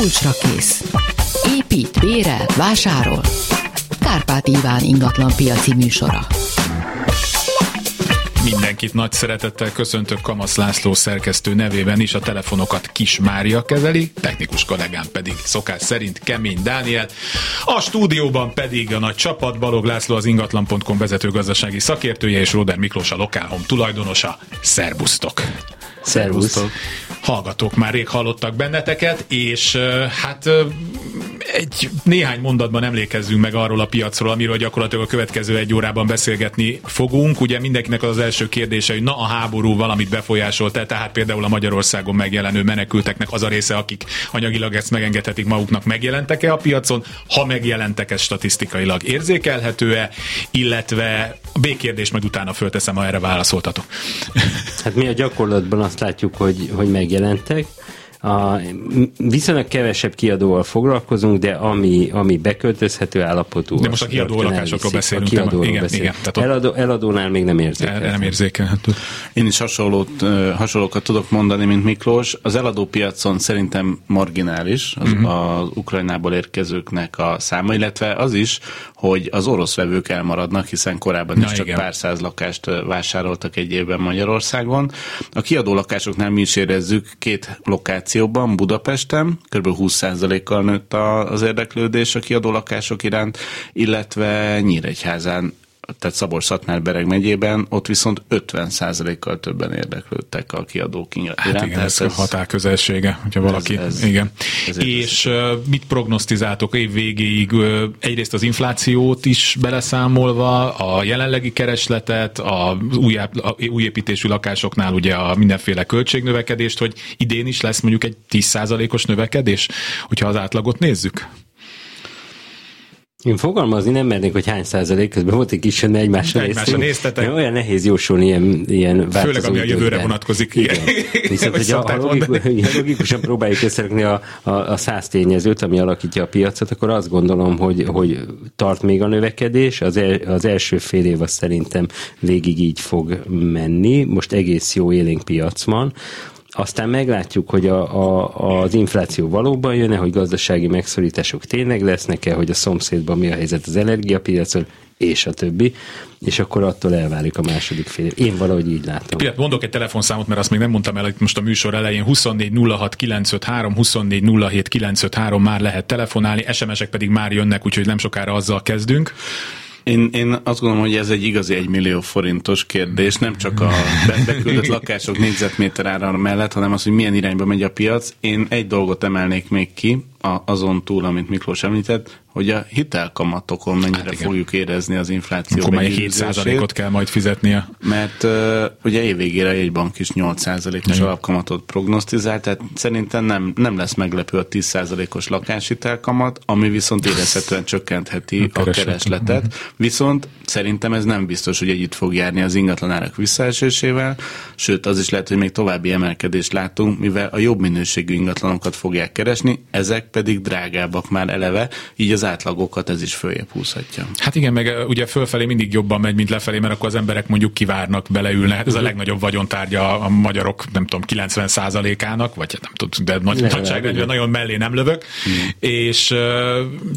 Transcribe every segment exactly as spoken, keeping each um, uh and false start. Kulcsra kész. Épít, bérel, vásárol. Kárpát Iván ingatlan piaci műsora. Mindenkit nagy szeretettel köszöntök Kamasz László szerkesztő nevében is, a telefonokat Kis Mária kezeli, technikus kollégám pedig szokás szerint Kemény Dániel, a stúdióban pedig a nagy csapat, Balog László az ingatlan pont com vezető gazdasági szakértője és Róder Miklós a Lokálhom tulajdonosa. Szerbusztok! Szervusz! Hallgatók, már rég hallottak benneteket, és hát egy néhány mondatban emlékezzünk meg arról a piacról, amiről gyakorlatilag a következő egy órában beszélgetni fogunk. Ugye mindenkinek az az első kérdése, hogy na, a háború valamit befolyásolt-e, tehát például a Magyarországon megjelenő menekülteknek az a része, akik anyagilag ezt megengedhetik maguknak, megjelentek-e a piacon, ha megjelentek-e, statisztikailag érzékelhető-e, illetve a B kérdést majd utána fölteszem, ha erre válaszoltatok. Hát mi a gyakorlatban azt látjuk, hogy, hogy megjelentek. A, viszonylag kevesebb kiadóval foglalkozunk, de ami, ami beköltözhető állapotú. De most a kiadó lakásokról beszélünk. A kiadóról igen, beszélünk. Igen, tehát Eladó, eladónál még nem érzékelhető. Nem érzékelhető. Én is hasonlót, hasonlókat tudok mondani, mint Miklós. Az eladópiacon szerintem marginális az, uh-huh. az Ukrajnából érkezőknek a száma, illetve az is, hogy az orosz vevők elmaradnak, hiszen korábban Na, is csak igen. pár száz lakást vásároltak egy évben Magyarországon. A kiadó lakásoknál mi is érezzük, két lokáció Budapesten kb. húsz százalékkal nőtt az érdeklődés a kiadó lakások iránt, illetve Nyíregyházán, tehát Szabolcs-Szatmár-Bereg megyében, ott viszont ötven százalékkal többen érdeklődtek a kiadók iránt. Hát igen, ez, ez a határközelsége, hogyha valaki... Ez, ez, igen. És mit prognosztizáltok év végéig? Egyrészt az inflációt is beleszámolva, a jelenlegi keresletet, a új, újépítésű lakásoknál ugye a mindenféle költségnövekedést, hogy idén is lesz mondjuk egy tíz százalékos növekedés, hogyha az átlagot nézzük? Én fogalmazni nem mernék, hogy hány százalék, közben volt egy kis jönne egymásra néztetek. Olyan nehéz jósolni ilyen, ilyen változó. Főleg, ami a jövőre vonatkozik. Igen. Viszont, hogy a, logikus, a logikusan próbáljuk összerakni a, a, a száz tényezőt, ami alakítja a piacot, akkor azt gondolom, hogy, hogy tart még a növekedés. Az, el, az első fél év az szerintem végig így fog menni. Most egész jó élénk piac van. Aztán meglátjuk, hogy a, a, az infláció valóban jön-e, hogy gazdasági megszorítások tényleg lesznek-e, hogy a szomszédban mi a helyzet az energiapiacon, és a többi, és akkor attól elválik a második fél év. Én valahogy így látom. Pillanat, mondok egy telefonszámot, mert azt még nem mondtam el itt most a műsor elején, huszonnégy nulla hat kilencszázötvenhárom, huszonnégy nulla hét kilencszázötvenhárom már lehet telefonálni, es em esek pedig már jönnek, úgyhogy nem sokára azzal kezdünk. Én, én azt gondolom, hogy ez egy igazi egymillió forintos kérdés, nem csak a beküldött lakások négyzetméter ára mellett, hanem az, hogy milyen irányba megy a piac. Én egy dolgot emelnék még ki, a, azon túl, amit Miklós említett, hogy a hitelkamatokon mennyire hát fogjuk érezni az infláció. Akkor már hét százalékot kell majd fizetnie. Mert uh, ugye évvégére egy bank is nyolc százalékos alapkamatot prognosztizál, tehát szerintem nem, nem lesz meglepő a tíz százalékos lakáshitelkamat, ami viszont érezhetően csökkentheti a, a keresletet. Uh-huh. Viszont szerintem ez nem biztos, hogy együtt fog járni az ingatlanárak visszaesésével, sőt az is lehet, hogy még további emelkedést látunk, mivel a jobb minőségű ingatlanokat fogják keresni, ezek pedig drágábbak már eleve, így az átlagokat ez is följebb húzhatja. Hát igen, meg ugye fölfelé mindig jobban megy, mint lefelé, mert akkor az emberek mondjuk kivárnak, beleülnek. Hát ez a legnagyobb vagyontárgya a magyarok, nem tudom, kilencven százalékának, vagy nem tudom, de nagy nagyság, nagyon mellé nem lövök, mm. és uh,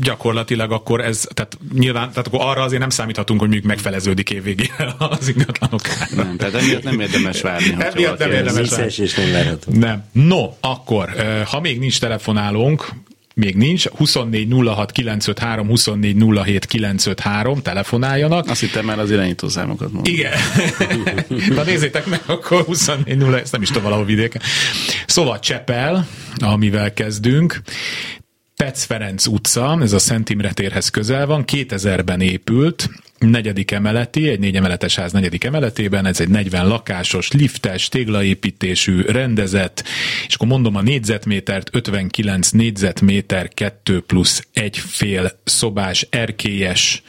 gyakorlatilag akkor ez, tehát nyilván, tehát akkor arra azért nem számíthatunk, hogy mondjuk megfeleződik évvégére az ingatlanok. Nem, tehát emiatt nem érdemes várni. Emiatt nem érdemes várni. Nem. No, akkor, ha még nincs telefonálónk, még nincs, huszonnégy nulla hat kilencszázötvenhárom, huszonnégy nulla hét kilencszázötvenhárom, telefonáljanak. Azt hittem már az irányító számokat mondom. Igen. Na nézzétek meg, akkor huszonnégy nulla, ezt nem is tudom, valahol vidéken. Szóval Csepel, amivel kezdünk, Pec-Ferenc utca, ez a Szent Imre térhez közel van, kétezerben épült, negyedik emeleti, egy négy emeletes ház negyedik emeletében, ez egy negyven lakásos, liftes, téglaépítésű, rendezett, és akkor mondom a négyzetmétert, ötvenkilenc négyzetméter, kettő plusz egy fél szobás, erkélyes,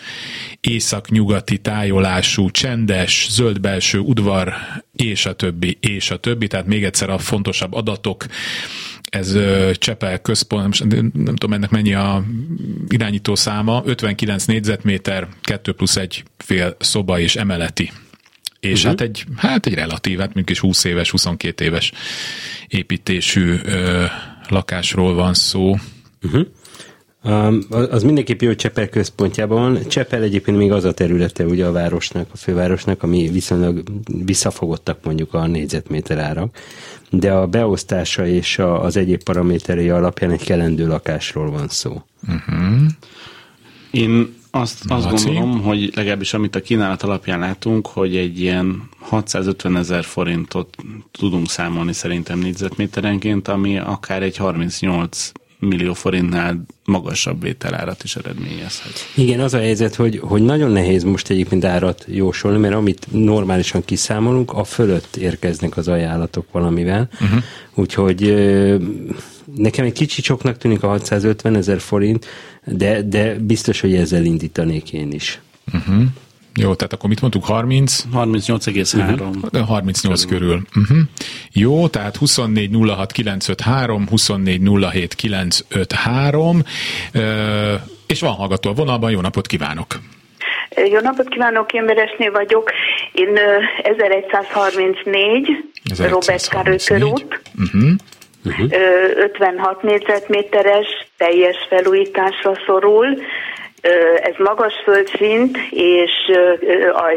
északnyugati tájolású, csendes, zöld belső udvar, és a többi, és a többi, tehát még egyszer a fontosabb adatok, ez Csepel központ, nem, nem tudom ennek mennyi a irányító száma, ötvenkilenc négyzetméter, kettő plusz egy fél szoba és emeleti. És uh-huh. hát egy, hát egy relatív, hát mondjuk is húsz éves, huszonkét éves építésű ö, lakásról van szó. Uh-huh. Um, az mindenképp jó, hogy Csepel központjában van. Csepel egyébként még az a területe ugye a városnak, a fővárosnak, ami viszonylag visszafogottak mondjuk a négyzetméter árak, de a beosztása és a, az egyéb paraméterei alapján egy kelendő lakásról van szó. Uh-huh. Én azt, azt gondolom, hogy legalábbis amit a kínálat alapján látunk, hogy egy ilyen hatszázötven ezer forintot tudunk számolni szerintem négyzetméterenként, ami akár egy harmincnyolc millió forintnál magasabb vételárat is eredményezhet. Igen, az a helyzet, hogy, hogy nagyon nehéz most egyébként árat jósolni, mert amit normálisan kiszámolunk, a fölött érkeznek az ajánlatok valamivel. Uh-huh. Úgyhogy nekem egy kicsi csoknak tűnik a hatszázötven ezer forint, de, de biztos, hogy ezzel indítanék én is. Uh-huh. Jó, tehát akkor mit mondtuk? harminc? harmincnyolc egész három. harmincnyolc körül. körül. Uh-huh. Jó, tehát huszonnégy nulla hat kilencszázötvenhárom, huszonnégy nulla hét kilencszázötvenhárom, uh, és van hallgató a vonalban, jó napot kívánok! Jó napot kívánok, én Beresné vagyok, én ezeregyszázharmincnégy, ezeregyszázharmincnégy. Róbert Károly körút, uh-huh. uh-huh. ötvenhat négyzetméteres, teljes felújításra szorul. Ez magas földszint, és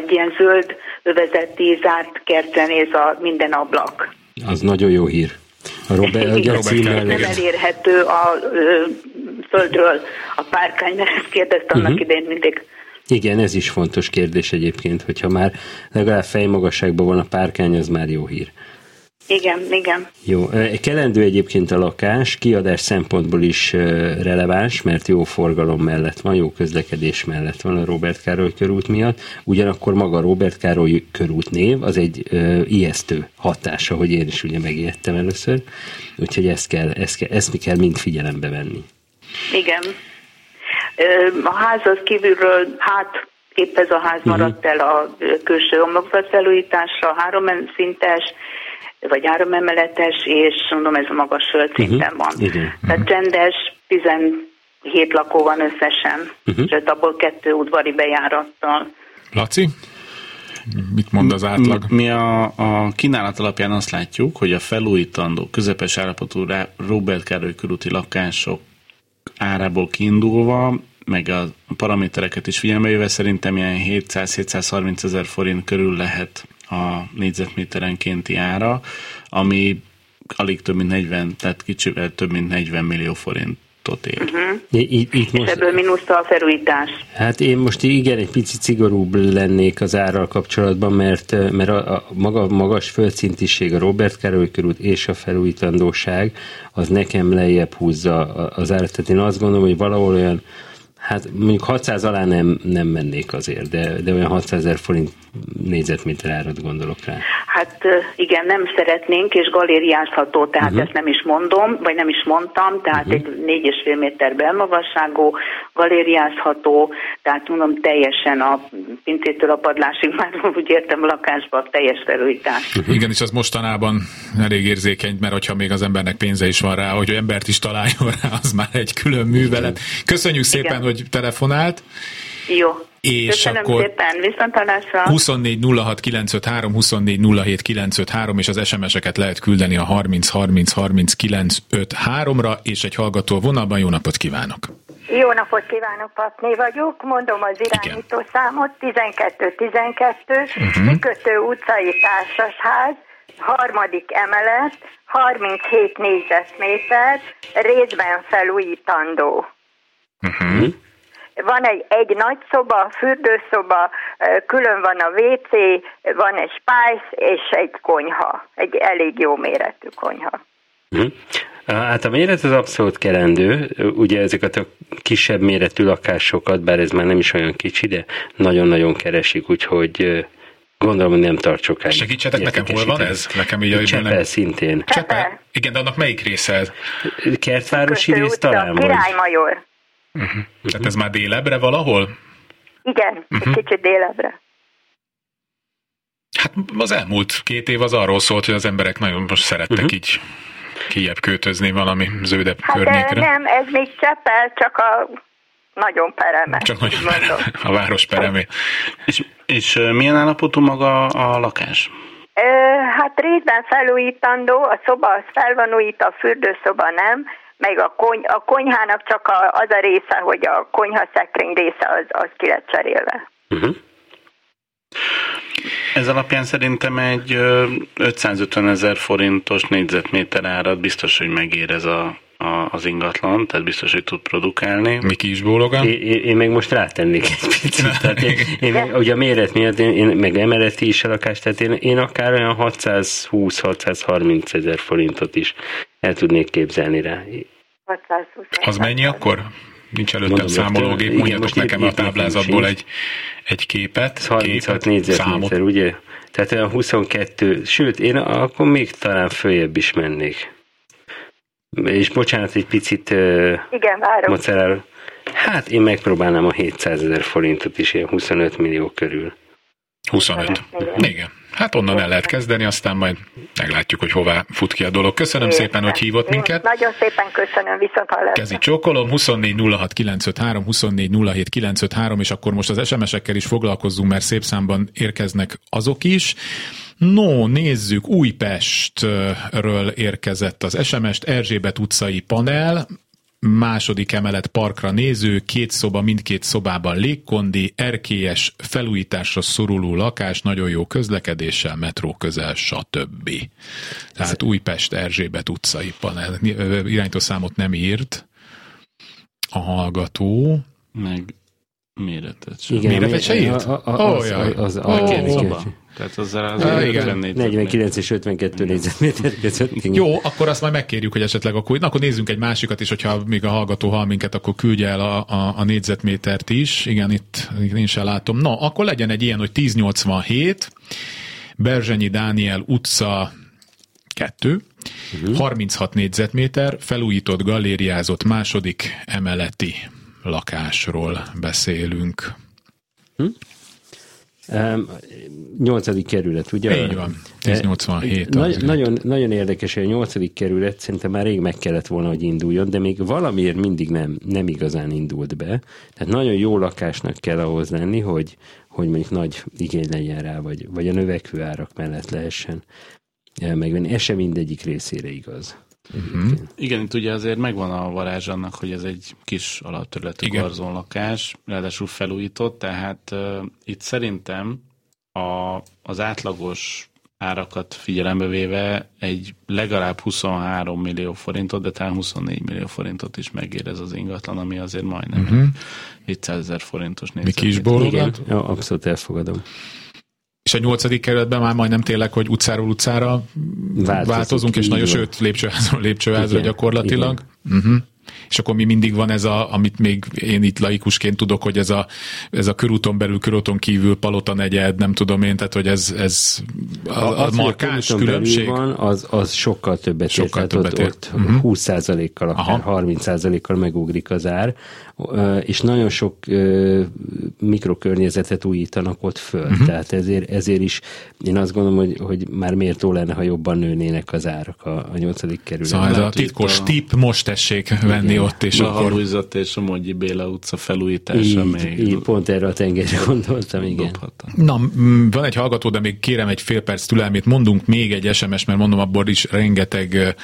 egy ilyen zöld övezeti zárt kertre néz a minden ablak. Az nagyon jó hír. A Robert, a Robert nem elérhető a ö, földről a párkány, mert ezt kérdezte annak uh-huh. idején mindig. Igen, ez is fontos kérdés egyébként, hogyha már legalább fejmagasságban van a párkány, az már jó hír. Igen, igen. Jó, kelendő egyébként a lakás, kiadás szempontból is releváns, mert jó forgalom mellett van, jó közlekedés mellett van a Róbert Károly körút miatt, ugyanakkor maga Róbert Károly körút név, az egy ö, ijesztő hatása, hogy én is ugye megijedtem először, úgyhogy ezt, kell, ezt, kell, ezt mi kell mind figyelembe venni. Igen. A ház az kívülről, hát épp ez a ház maradt el a külső homlokzat felújításra, három szintes, vagy három emeletes, és mondom, ez a magas földszinten uh-huh. van. Igen. Tehát rendes, tizenhét lakó van összesen, uh-huh. sőt, abból kettő udvari bejárattal. Laci, mit mond az átlag? Mi a, a kínálat alapján azt látjuk, hogy a felújítandó, közepes állapotú Róbert Károly körúti lakások árából kiindulva, meg a paramétereket is figyelembe véve, szerintem ilyen hétszáz-hétszázharminc ezer forint körül lehet a négyzetméterenkénti ára, ami alig több mint negyven, tehát kicsivel több mint negyven millió forintot ér. Uh-huh. I- itt most, és ebből mínuszta a felújítás. Hát én most igen, egy picit szigorúbb lennék az árral kapcsolatban, mert, mert a, a maga, magas földszintiség, a Róbert Károly körút és a felújítandóság, az nekem lejjebb húzza az árat. Tehát én azt gondolom, hogy valahol olyan, hát mondjuk hatszáz alá nem, nem mennék azért, de, de olyan hatszázezer forint négyzetméter árat gondolok rá. Hát igen, nem szeretnénk, és galériázható, tehát uh-huh. ezt nem is mondom, vagy nem is mondtam, tehát uh-huh. egy négy és fél méter belmagasságú, galériázható, tehát mondom, teljesen a pincétől a padlásig, már úgy értem, a lakásba a teljes felújítás. Uh-huh. Igen, és az mostanában elég érzékeny, mert hogyha még az embernek pénze is van rá, hogy embert is találjon rá, az már egy külön művelet. Köszönjük szépen, igen, hogy telefonált. Jó. És köszönöm akkor szépen, viszontlátásra. huszonnégy nulla hat kilencszázötvenhárom, huszonnégy nulla hét kilencszázötvenhárom, és az es em eseket lehet küldeni a harminc harminc harminc kilencszázötvenháromra, és egy hallgató vonalban, jó napot kívánok! Jó napot kívánok, Patné vagyok, mondom az irányító igen. számot, tizenkettő tizenkettő, uh-huh. Mikötő utcai társasház, harmadik emelet, harminchét négyzetméter, részben felújítandó. Uh-huh. Van egy, egy nagy szoba, fürdőszoba, külön van a vé cé, van egy spájz és egy konyha, egy elég jó méretű konyha. Uh-huh. Hát a méret az abszolút kelendő, ugye ezeket a kisebb méretű lakásokat, bár ez már nem is olyan kicsi, de nagyon-nagyon keresik, úgyhogy gondolom, hogy nem tart sokáig. Segítsetek nekem, hol van ez? Nekem így Csepel nem... szintén. Csepel? Igen, de annak melyik része ez? Kertvárosi rész talán van. Királymajor. Uh-huh. Uh-huh. Tehát ez már délebbre valahol? Igen, uh-huh. kicsit délebbre. Hát az elmúlt két év az arról szólt, hogy az emberek nagyon most szerettek uh-huh. így kijebb költözni valami zöldebb hát környékre. Hát nem, ez még Csepel, csak a nagyon pereme. Csak nagyon pereme, a város peremé. És, És milyen állapotú maga a lakás? Hát részben felújítandó, a szoba az fel van újítva, a fürdőszoba nem, meg a, kony, a konyhának csak a, az a része, hogy a konyhaszekrény része az, az ki lett cserélve. Uh-huh. Ez alapján szerintem egy ötszázötven ezer forintos négyzetméter árat biztos, hogy megér ez a, a, az ingatlan, tehát biztos, hogy tud produkálni. Miki is bólogat? Én, én még most rátennék egy picit. Tehát én, én még, ugye a méret miatt, én, én, meg emeleti is a lakás, tehát én, én akár olyan hatszázhúsz-hatszázharminc ezer forintot is el tudnék képzelni rá. hatszázhúsz. Az mennyi akkor? Nincs előttem mondom, számológép, igen, mondjatok nekem ér, a táblázatból egy, egy képet, harminchat négyzetméter, ugye? Tehát olyan huszonkettő, sőt, én akkor még talán följebb is mennék. És bocsánat, egy picit... Igen, várom. Macerál. Hát én megpróbálnám a hétszázezer forintot is, ilyen huszonöt millió körül. huszonöt, huszonöt. Igen. Hát onnan el lehet kezdeni, aztán majd meglátjuk, hogy hová fut ki a dolog. Köszönöm én szépen, hogy hívott minket. Nagyon szépen köszönöm, viszont hallásra. Kezi csókolom, huszonnégy nulla hat kilencszázötvenhárom, huszonnégy nulla hét kilencszázötvenhárom, és akkor most az es em esekkel is foglalkozzunk, mert szép számban érkeznek azok is. No, nézzük, Újpestről érkezett az es em est, Erzsébet utcai panel, második emelet parkra néző, két szoba, mindkét szobában légkondi, erkélyes, felújításra szoruló lakás, nagyon jó közlekedéssel, metró közel, stb. Tehát Újpest, Erzsébet utcai panel. Irányítószámot nem írt a hallgató. Meg méretet sem. Igen, méretet se írt? A, a, a, oh, az, jaj. Az, az, az, oh, két szoba. Tehát azzal az negyvenkilenc és ötvenkettő négyzetméter között. Jó, akkor azt majd megkérjük, hogy esetleg akkor, na, akkor nézzünk egy másikat is, hogyha még a hallgató hall minket, akkor küldje el a, a, a négyzetmétert is. Igen, itt én sem látom. Na, akkor legyen egy ilyen, hogy ezernyolcvanhét, Berzsenyi Dániel utca kettő, uh-huh. harminchat négyzetméter, felújított, galériázott, második emeleti lakásról beszélünk. Hm? nyolcadik kerület, ugye? Így van, ezernyolcvanhét. Nagy, nagyon, nagyon érdekes, hogy a nyolcadik kerület szerintem már rég meg kellett volna, hogy induljon, de még valamiért mindig nem, nem igazán indult be. Tehát nagyon jó lakásnak kell ahhoz lenni, hogy, hogy mondjuk nagy igény legyen rá, vagy, vagy a növekvő árak mellett lehessen megvenni. Ez sem mindegyik részére igaz. Uh-huh. Igen, itt ugye azért megvan a varázs annak, hogy ez egy kis alapterületű garzonlakás, ráadásul felújított, tehát uh, itt szerintem a, az átlagos árakat figyelembe véve egy legalább huszonhárom millió forintot, de talán huszonnégy millió forintot is megér ez az ingatlan, ami azért majdnem uh-huh. hétszázezer forintos nézet. Miki is bólogat? Ja, abszolút elfogadom. És a nyolcadik kerületben már majdnem tényleg, hogy utcáról utcára változunk, változunk és nagyon, sőt, lépcsőházról lépcsőházról gyakorlatilag. Uh-huh. És akkor mi mindig van ez a, amit még én itt laikusként tudok, hogy ez a, ez a körúton belül, körúton kívül, Palota negyed, nem tudom én, tehát hogy ez, ez a, a, a markáns különbség. Van, az, az sokkal többet ér. Sokkal többet ér. Ott, ott uh-huh. húsz százalékkal, akár aha. harminc százalékkal megugrik az ár, és nagyon sok mikrokörnyezetet újítanak ott föl. Uh-huh. Tehát ezért, ezért is én azt gondolom, hogy, hogy már méltó lenne, ha jobban nőnének az árak a, a nyolcadik kerületben. Szóval ez a titkos a... tipp, most tessék venni igen. ott, és a Saharúzat és a Mondi Béla utca felújítása így, még. Így, pont erre a tengerre gondoltam, igen. Dobhattam. Na, van egy hallgató, de még kérem egy fél perc türelmét, mondunk még egy es em es, mert mondom, abból is rengeteg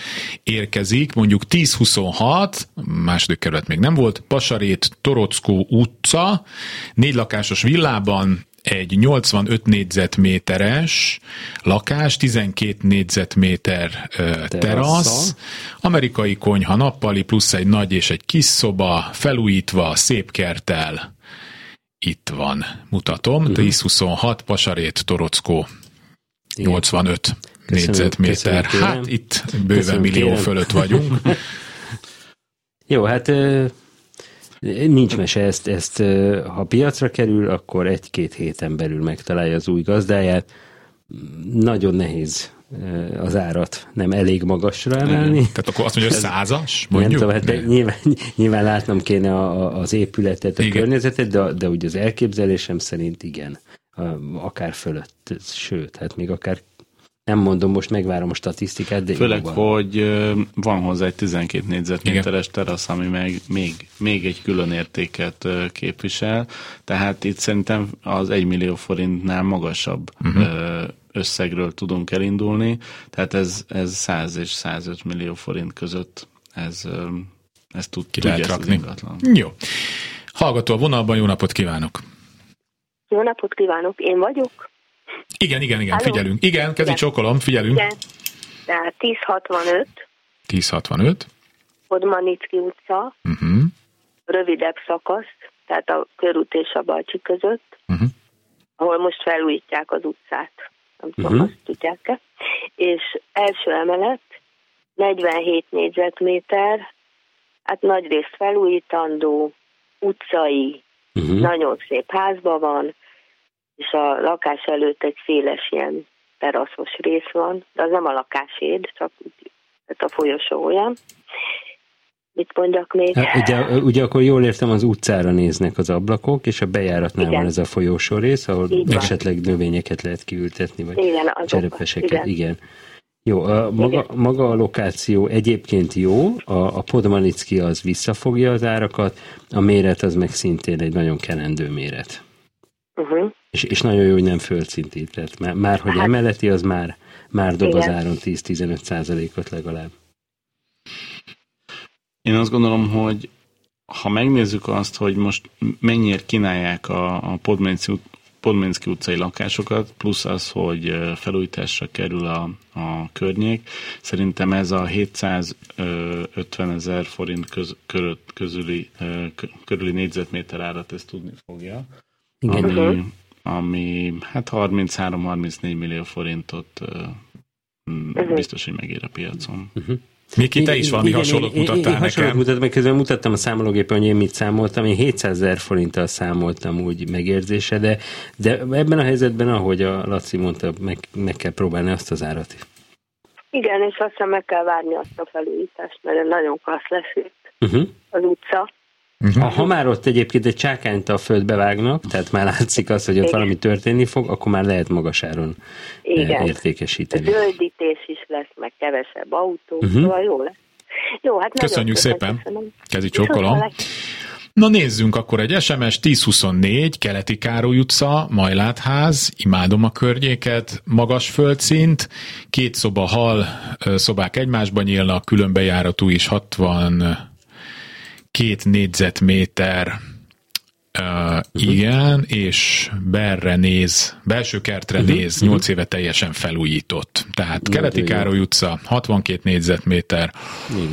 érkezik, mondjuk tíz huszonhat, második kerület még nem volt, Pasarét, Torockó utca, négy lakásos villában, egy nyolcvanöt négyzetméteres lakás, tizenkét négyzetméter uh, terasz, amerikai konyha, nappali, plusz egy nagy és egy kis szoba, felújítva, szép kerttel. Itt van, mutatom, uh-huh. tíz huszonhat, Pasarét, Torockó, igen. nyolcvanöt köszönöm, négyzetméter. Köszönöm, hát itt bőven köszönöm, millió kérem. Fölött vagyunk. Jó, hát... Uh... Nincs mese, ezt, ezt ha piacra kerül, akkor egy-két héten belül megtalálja az új gazdáját. Nagyon nehéz az árat nem elég magasra emelni. Igen. Tehát akkor azt mondja, hogy százas? Mondjuk? Nem tudom, hát nyilván, nyilván látnom kéne a, a, az épületet, a igen. környezetet, de, de úgy az elképzelésem szerint igen. Akár fölött, sőt, hát még akár Nem mondom, most megvárom a statisztikát, de főleg, van. hogy van hozzá egy tizenkét négyzetméteres terasz, ami meg, még, még egy külön értéket képvisel. Tehát itt szerintem az egymillió forintnál magasabb uh-huh. összegről tudunk elindulni. Tehát ez, ez száz és százöt millió forint között ez, ez tud, tudja ezt az ingatlan. Jó. Hallgató a vonalban, jó napot kívánok! Jó napot kívánok, én vagyok. Igen, igen, igen, Hello. figyelünk. Igen, kezdi csókolom, figyelünk. Igen. Tehát ezerhatvanöt. ezerhatvanöt. Podmaniczky utca. Uh-huh. Rövidebb szakasz, tehát a körút és a Balcsi között, uh-huh. ahol most felújítják az utcát. Nem tudom, uh-huh. azt tudják-e. És első emelet, negyvenhét négyzetméter, hát nagyrészt felújítandó, utcai, uh-huh. nagyon szép házban van, és a lakás előtt egy széles ilyen teraszos rész van, de az nem a lakáséd, csak a folyosó olyan. Mit mondjak még? Hát, ugye, ugye akkor jól értem, az utcára néznek az ablakok, és a bejáratnál igen. van ez a folyosó rész, ahol így esetleg van. Növényeket lehet kiültetni, vagy igen, cserepeseket. Igen. igen. Jó, a maga, maga a lokáció egyébként jó, a, a Podmaniczky az visszafogja az árakat, a méret az meg szintén egy nagyon kelendő méret. Uh-huh. És, és nagyon jó, hogy nem földszinti, tehát már, már hogy hát, emeleti, az már, már dob igen. az áron tíz-tizenöt százalékot legalább. Én azt gondolom, hogy ha megnézzük azt, hogy most mennyire kínálják a, a Podmaniczky ut- Podmaniczky utcai lakásokat, plusz az, hogy felújításra kerül a, a környék. Szerintem ez a hétszázötven ezer forint köz, körül, közüli, körüli négyzetméter árat ezt tudni fogja. Igen. Ami, ami hát harminchárom-harmincnégy millió forintot uh-huh. biztos, hogy megér a piacon. Uh-huh. Miki, te is valami igen, hasonlót mutattál én, én nekem. Hasonlót mutattam, meg közben mutattam a számológépen, hogy én mit számoltam. Én hétszázezer forinttal számoltam úgy megérzése, de, de ebben a helyzetben, ahogy a Laci mondta, meg, meg kell próbálni azt az árat. Igen, és aztán meg kell várni azt a felújítást, mert nagyon klassz lesz itt uh-huh. az utca. Uh-huh. Ha már ott egyébként egy csákányt a földbe vágnak, tehát már látszik az, hogy ott igen. valami történni fog, akkor már lehet magas áron igen. értékesíteni. A zöldítés is lesz, meg kevesebb autó, uh-huh. szóval jó lesz. Jó, hát köszönjük szépen, kezi csókolom. Na nézzünk akkor egy es em es, ezerhuszonnégy, Keleti Károly utca, Majlátház, imádom a környéket, magas földszint, két szoba hal, szobák egymásban nyílnak, különbejáratú is hatvan... két négyzetméter, uh, igen, és belre néz, belső kertre uh-huh. néz, nyolc éve teljesen felújított. Tehát uh-huh. Keleti Károly utca, hatvankét négyzetméter, uh-huh.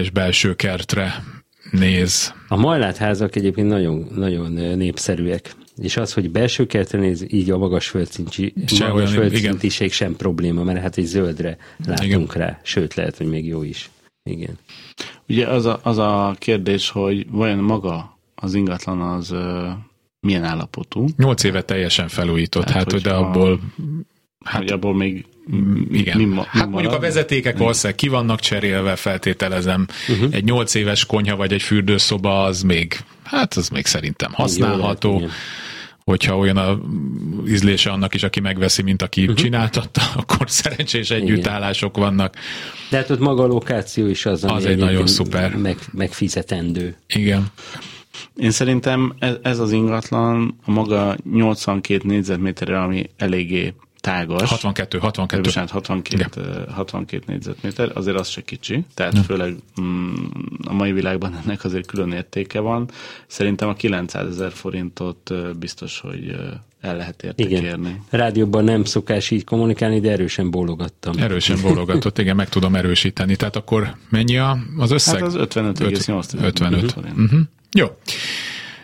és belső kertre néz. A majlátházak egyébként nagyon, nagyon népszerűek. És az, hogy belső kertre néz, így a magas földszintiség sem probléma, mert hát egy zöldre látunk igen. rá, sőt lehet, hogy még jó is. Igen. Ugye az a, az a kérdés, hogy vajon maga az ingatlan az ö, milyen állapotú? Nyolc éve teljesen felújított, tehát, hát hogy de abból... Hát, hogy abból még... Igen. Mi, mi hát marad? Mondjuk a vezetékek de... valószínűleg ki vannak cserélve, feltételezem. Uh-huh. Egy nyolc éves konyha vagy egy fürdőszoba az még, hát az még szerintem használható. Jó, lehet, hogyha olyan a ízlése annak is, aki megveszi, mint aki uh-huh. csináltatta, akkor szerencsés együttállások vannak. De hát ott maga a lokáció is az, ami az egy nagyon szuper. Meg, megfizetendő. Igen. Én szerintem ez, ez az ingatlan a maga nyolcvankét négyzetméterre, ami eléggé tágas. hatvankettő, hatvankettő. Köszönöm, hatvankét, hatvankét négyzetméter, azért az se kicsi, tehát nem. főleg mm, a mai világban ennek azért külön értéke van. Szerintem a kilencszázezer forintot biztos, hogy el lehet értékérni. Rádióban nem szokás így kommunikálni, de erősen bólogattam. Erősen bólogatott, igen, meg tudom erősíteni. Tehát akkor mennyi az összeg? Hát az ötvenöt egész nyolc tized forint. Uh-huh. Jó.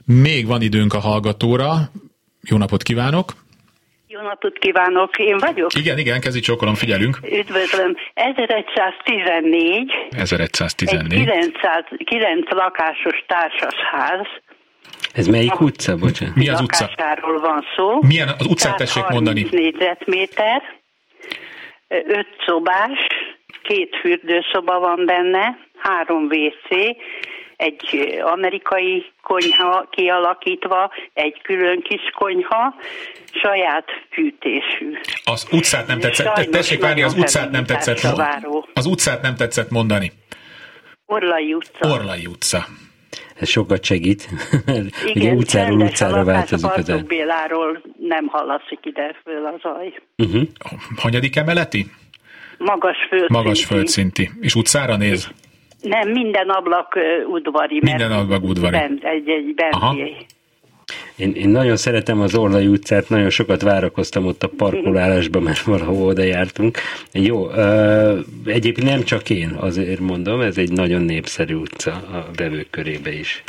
Még van időnk a hallgatóra. Jó napot kívánok! Jó napot kívánok, én vagyok? Igen, igen, kezdi csókolom, figyelünk. Üdvözlöm, ezeregyszáztizennégy. ezeregyszáztizennégy. Egy kilenc lakásos társasház. Ez melyik utca, bocsánat? Mi az utca? Lakásáról van szó. Milyen az utcát tessék mondani? harminc négyzetméter, öt szobás, két fürdőszoba van benne, három vé cé, egy amerikai konyha kialakítva, egy külön kis konyha, saját fűtésű. Az utcát nem tetszett, tessék várni, az utcát nem tetszett, az utcát nem tetszett mondani. Orlai utca. Orlai utca. Ez sokat segít. Igen, utcáról utcára változik. A Bartók Béláról nem hallatszik ide föl a zaj. Uh-huh. Hanyadik emeleti? Magas földszinti. Magas földszinti. És utcára néz? Nem, minden ablak udvari. Minden ablak udvari. Bent, egy, egy benti. Én, én nagyon szeretem az Orlai utcát, nagyon sokat várakoztam ott a parkolásban, mert valahol oda jártunk. Jó, egyébként nem csak én, azért mondom, ez egy nagyon népszerű utca a vevők körébe is.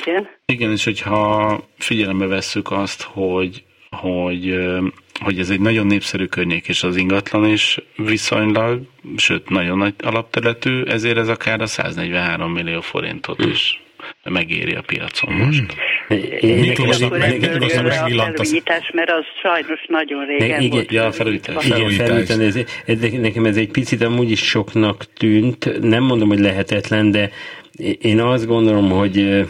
Igen. Igen, és hogyha figyelembe vesszük azt, hogy, hogy, hogy ez egy nagyon népszerű környék, és az ingatlan is viszonylag, sőt, nagyon nagy alapterületű, ezért ez akár a száznegyvenhárom millió forintot hm. is megéri a piacon hmm. most. Miklósnak megvillant az... Mert az sajnos nagyon régen igen, volt. Ja, a felújítás. Igen, felújítás. Ez, nekem ez egy picit amúgy is soknak tűnt. Nem mondom, hogy lehetetlen, de én azt gondolom, hogy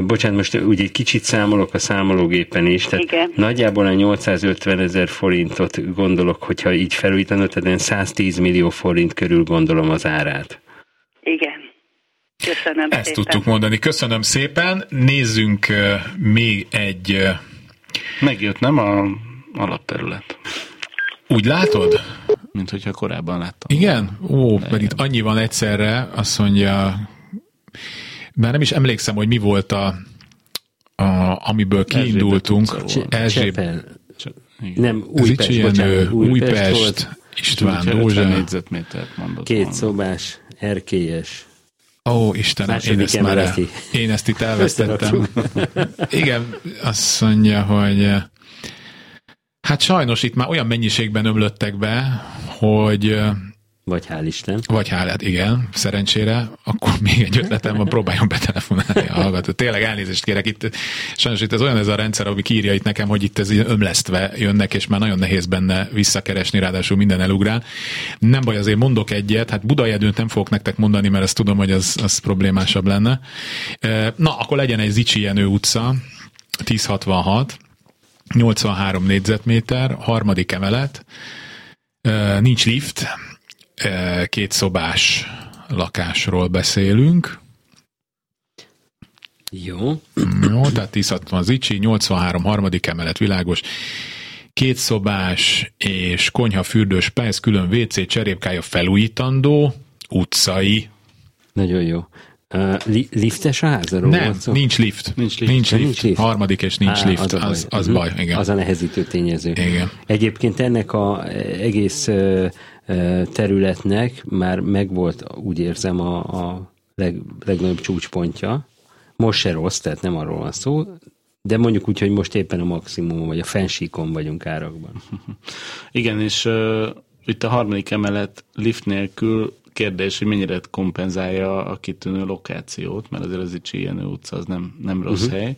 bocsánat, most úgy egy kicsit számolok a számológépen is, tehát igen. Nagyjából a nyolcszázötven ezer forintot gondolok, hogyha így felújítanod, tehát száztíz millió forint körül gondolom az árát. Igen. Köszönöm Ezt szépen. Tudtuk mondani. Köszönöm szépen. Nézzünk uh, még egy... Uh... Megjött, nem? A alapterület. Úgy látod? Mint hogyha korábban láttam. Igen? Ó, de pedig jön. Annyi van egyszerre, azt mondja... Már nem is emlékszem, hogy mi volt a... a amiből kiindultunk. Erzsébet. Nem, Újpest. Zicsi Jenő, Újpest, István Dózsa. Két szobás, erkélyes. Ó, Istenem, én ezt, már el, én ezt itt elvesztettem. Igen, azt mondja, hogy hát sajnos itt már olyan mennyiségben ömlöttek be, hogy... Vagy hál' Isten. Vagy hál', hát igen, szerencsére. Akkor még egy ötletem van, próbáljon betelefonálni a hallgatót. Tényleg elnézést kérek. Itt, sajnos itt ez olyan ez a rendszer, ami kiírja itt nekem, hogy itt ez ömlesztve jönnek, és már nagyon nehéz benne visszakeresni, ráadásul minden elugrál. Nem baj, azért mondok egyet. Hát Budajedőnt nem fogok nektek mondani, mert azt tudom, hogy az, az problémásabb lenne. Na, akkor legyen egy Zicsi Jenő utca, ezerhatvanhat, nyolcvanhárom négyzetméter, harmadik emelet, nincs lift, két szobás lakásról beszélünk. Jó. Jó, tehát tíz hatvan Zicsi, nyolcvanhárom harmadik emelet, világos. Két szobás és konyha, fürdős, pályz, külön vé cé, cserépkája, felújítandó, utcai. Nagyon jó. Uh, li- liftes a házról? Nem, nincs lift. Nincs lift. Nincs lift. Nincs lift. Harmadik és nincs Á, lift. Az, az, az baj. baj. Igen. Az a nehezítő tényező. Igen. Egyébként ennek a egész uh, területnek már megvolt, úgy érzem, a, a leg, legnagyobb csúcspontja. Most se rossz, tehát nem arról van szó, de mondjuk úgy, hogy most éppen a maximum, vagy a fensíkon vagyunk árakban. Igen, és uh, itt a harmadik emelet lift nélkül kérdés, hogy mennyire kompenzálja a kitűnő lokációt, mert azért az Zicsi Jenő utca az nem, nem rossz uh-huh. hely.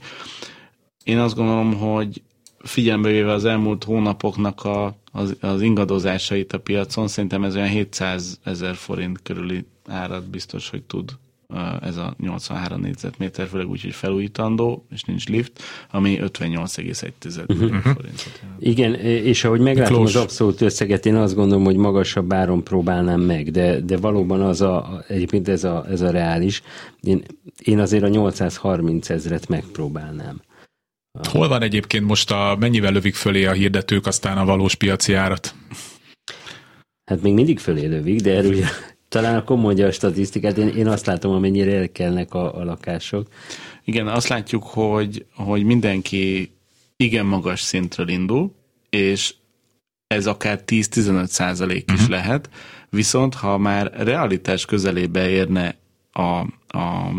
Én azt gondolom, hogy figyelembe véve az elmúlt hónapoknak a, az, az ingadozásait a piacon, szerintem ez olyan hétszázezer forint körüli árat biztos, hogy tud ez a nyolcvanhárom négyzetméter, főleg úgy, hogy felújítandó, és nincs lift, ami ötvennyolc egész egy tized millió forintot. Igen, és ahogy meglátom Klós. Az abszolút összeget, én azt gondolom, hogy magasabb áron próbálnám meg, de, de valóban az a, egyébként ez a, ez a reális. Én, én azért a nyolcszázharminc ezret megpróbálnám. Hol van egyébként most a, mennyivel lövik fölé a hirdetők aztán a valós piaci árat? Hát még mindig fölé lövik, de erről talán akkor mondja a statisztikát, én, én azt látom, amennyire elkelnek a, a lakások. Igen, azt látjuk, hogy, hogy mindenki igen magas szintről indul, és ez akár tíz-tizenöt százalék is uh-huh. lehet, viszont ha már realitás közelébe érne a, a,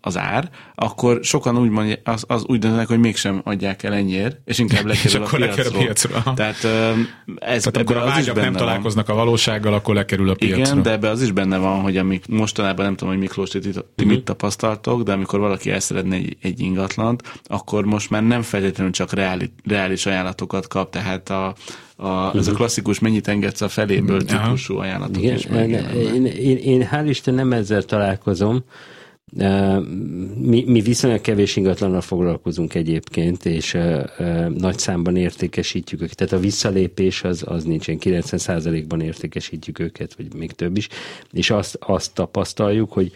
az ár, akkor sokan úgy mondják, az, az úgy döntenek, hogy mégsem adják el ennyiért, és inkább lekerül a piacról. Piacra. Tehát, ez, Tehát akkor a vágyak nem van. Találkoznak a valósággal, akkor lekerül a piacra. Igen, de ebbe az is benne van, hogy amik, mostanában nem tudom, hogy Miklós, ti, ti uh-huh. mit tapasztaltok, de amikor valaki el szeretne egy, egy ingatlant, akkor most már nem feltétlenül csak reális, reális ajánlatokat kap, tehát a A, ez a klasszikus mennyit engedsz a feléből típusú ajánlatot. Igen, is meg. Én, én, én hál' Isten nem ezzel találkozom, Mi, mi viszonylag kevés ingatlannal foglalkozunk egyébként, és uh, uh, nagy számban értékesítjük őket. Tehát a visszalépés az, az nincsen, kilencven százalékban értékesítjük őket, vagy még több is, és azt, azt tapasztaljuk, hogy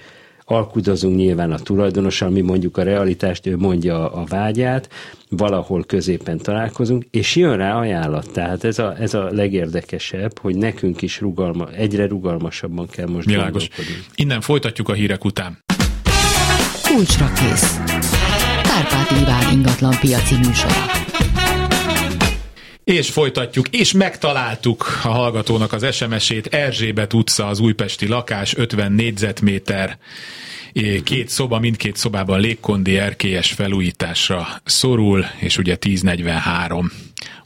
alkudozunk nyilván a tulajdonossal, mi mondjuk a realitást, ő mondja a vágyát, valahol középen találkozunk, és jön rá ajánlat. Tehát ez a, ez a legérdekesebb, hogy nekünk is rugalma, egyre rugalmasabban kell most Világos. Gondolkodni. Innen folytatjuk a hírek után. Kulcsra kész. Kárpáti Iván ingatlan piaci műsora. És folytatjuk, és megtaláltuk a hallgatónak az es em es-ét. Erzsébet utca az újpesti lakás, ötven négyzetméter, két szoba, mindkét szobában légkondi, erkélyes felújításra szorul, és ugye ezernegyvenhárom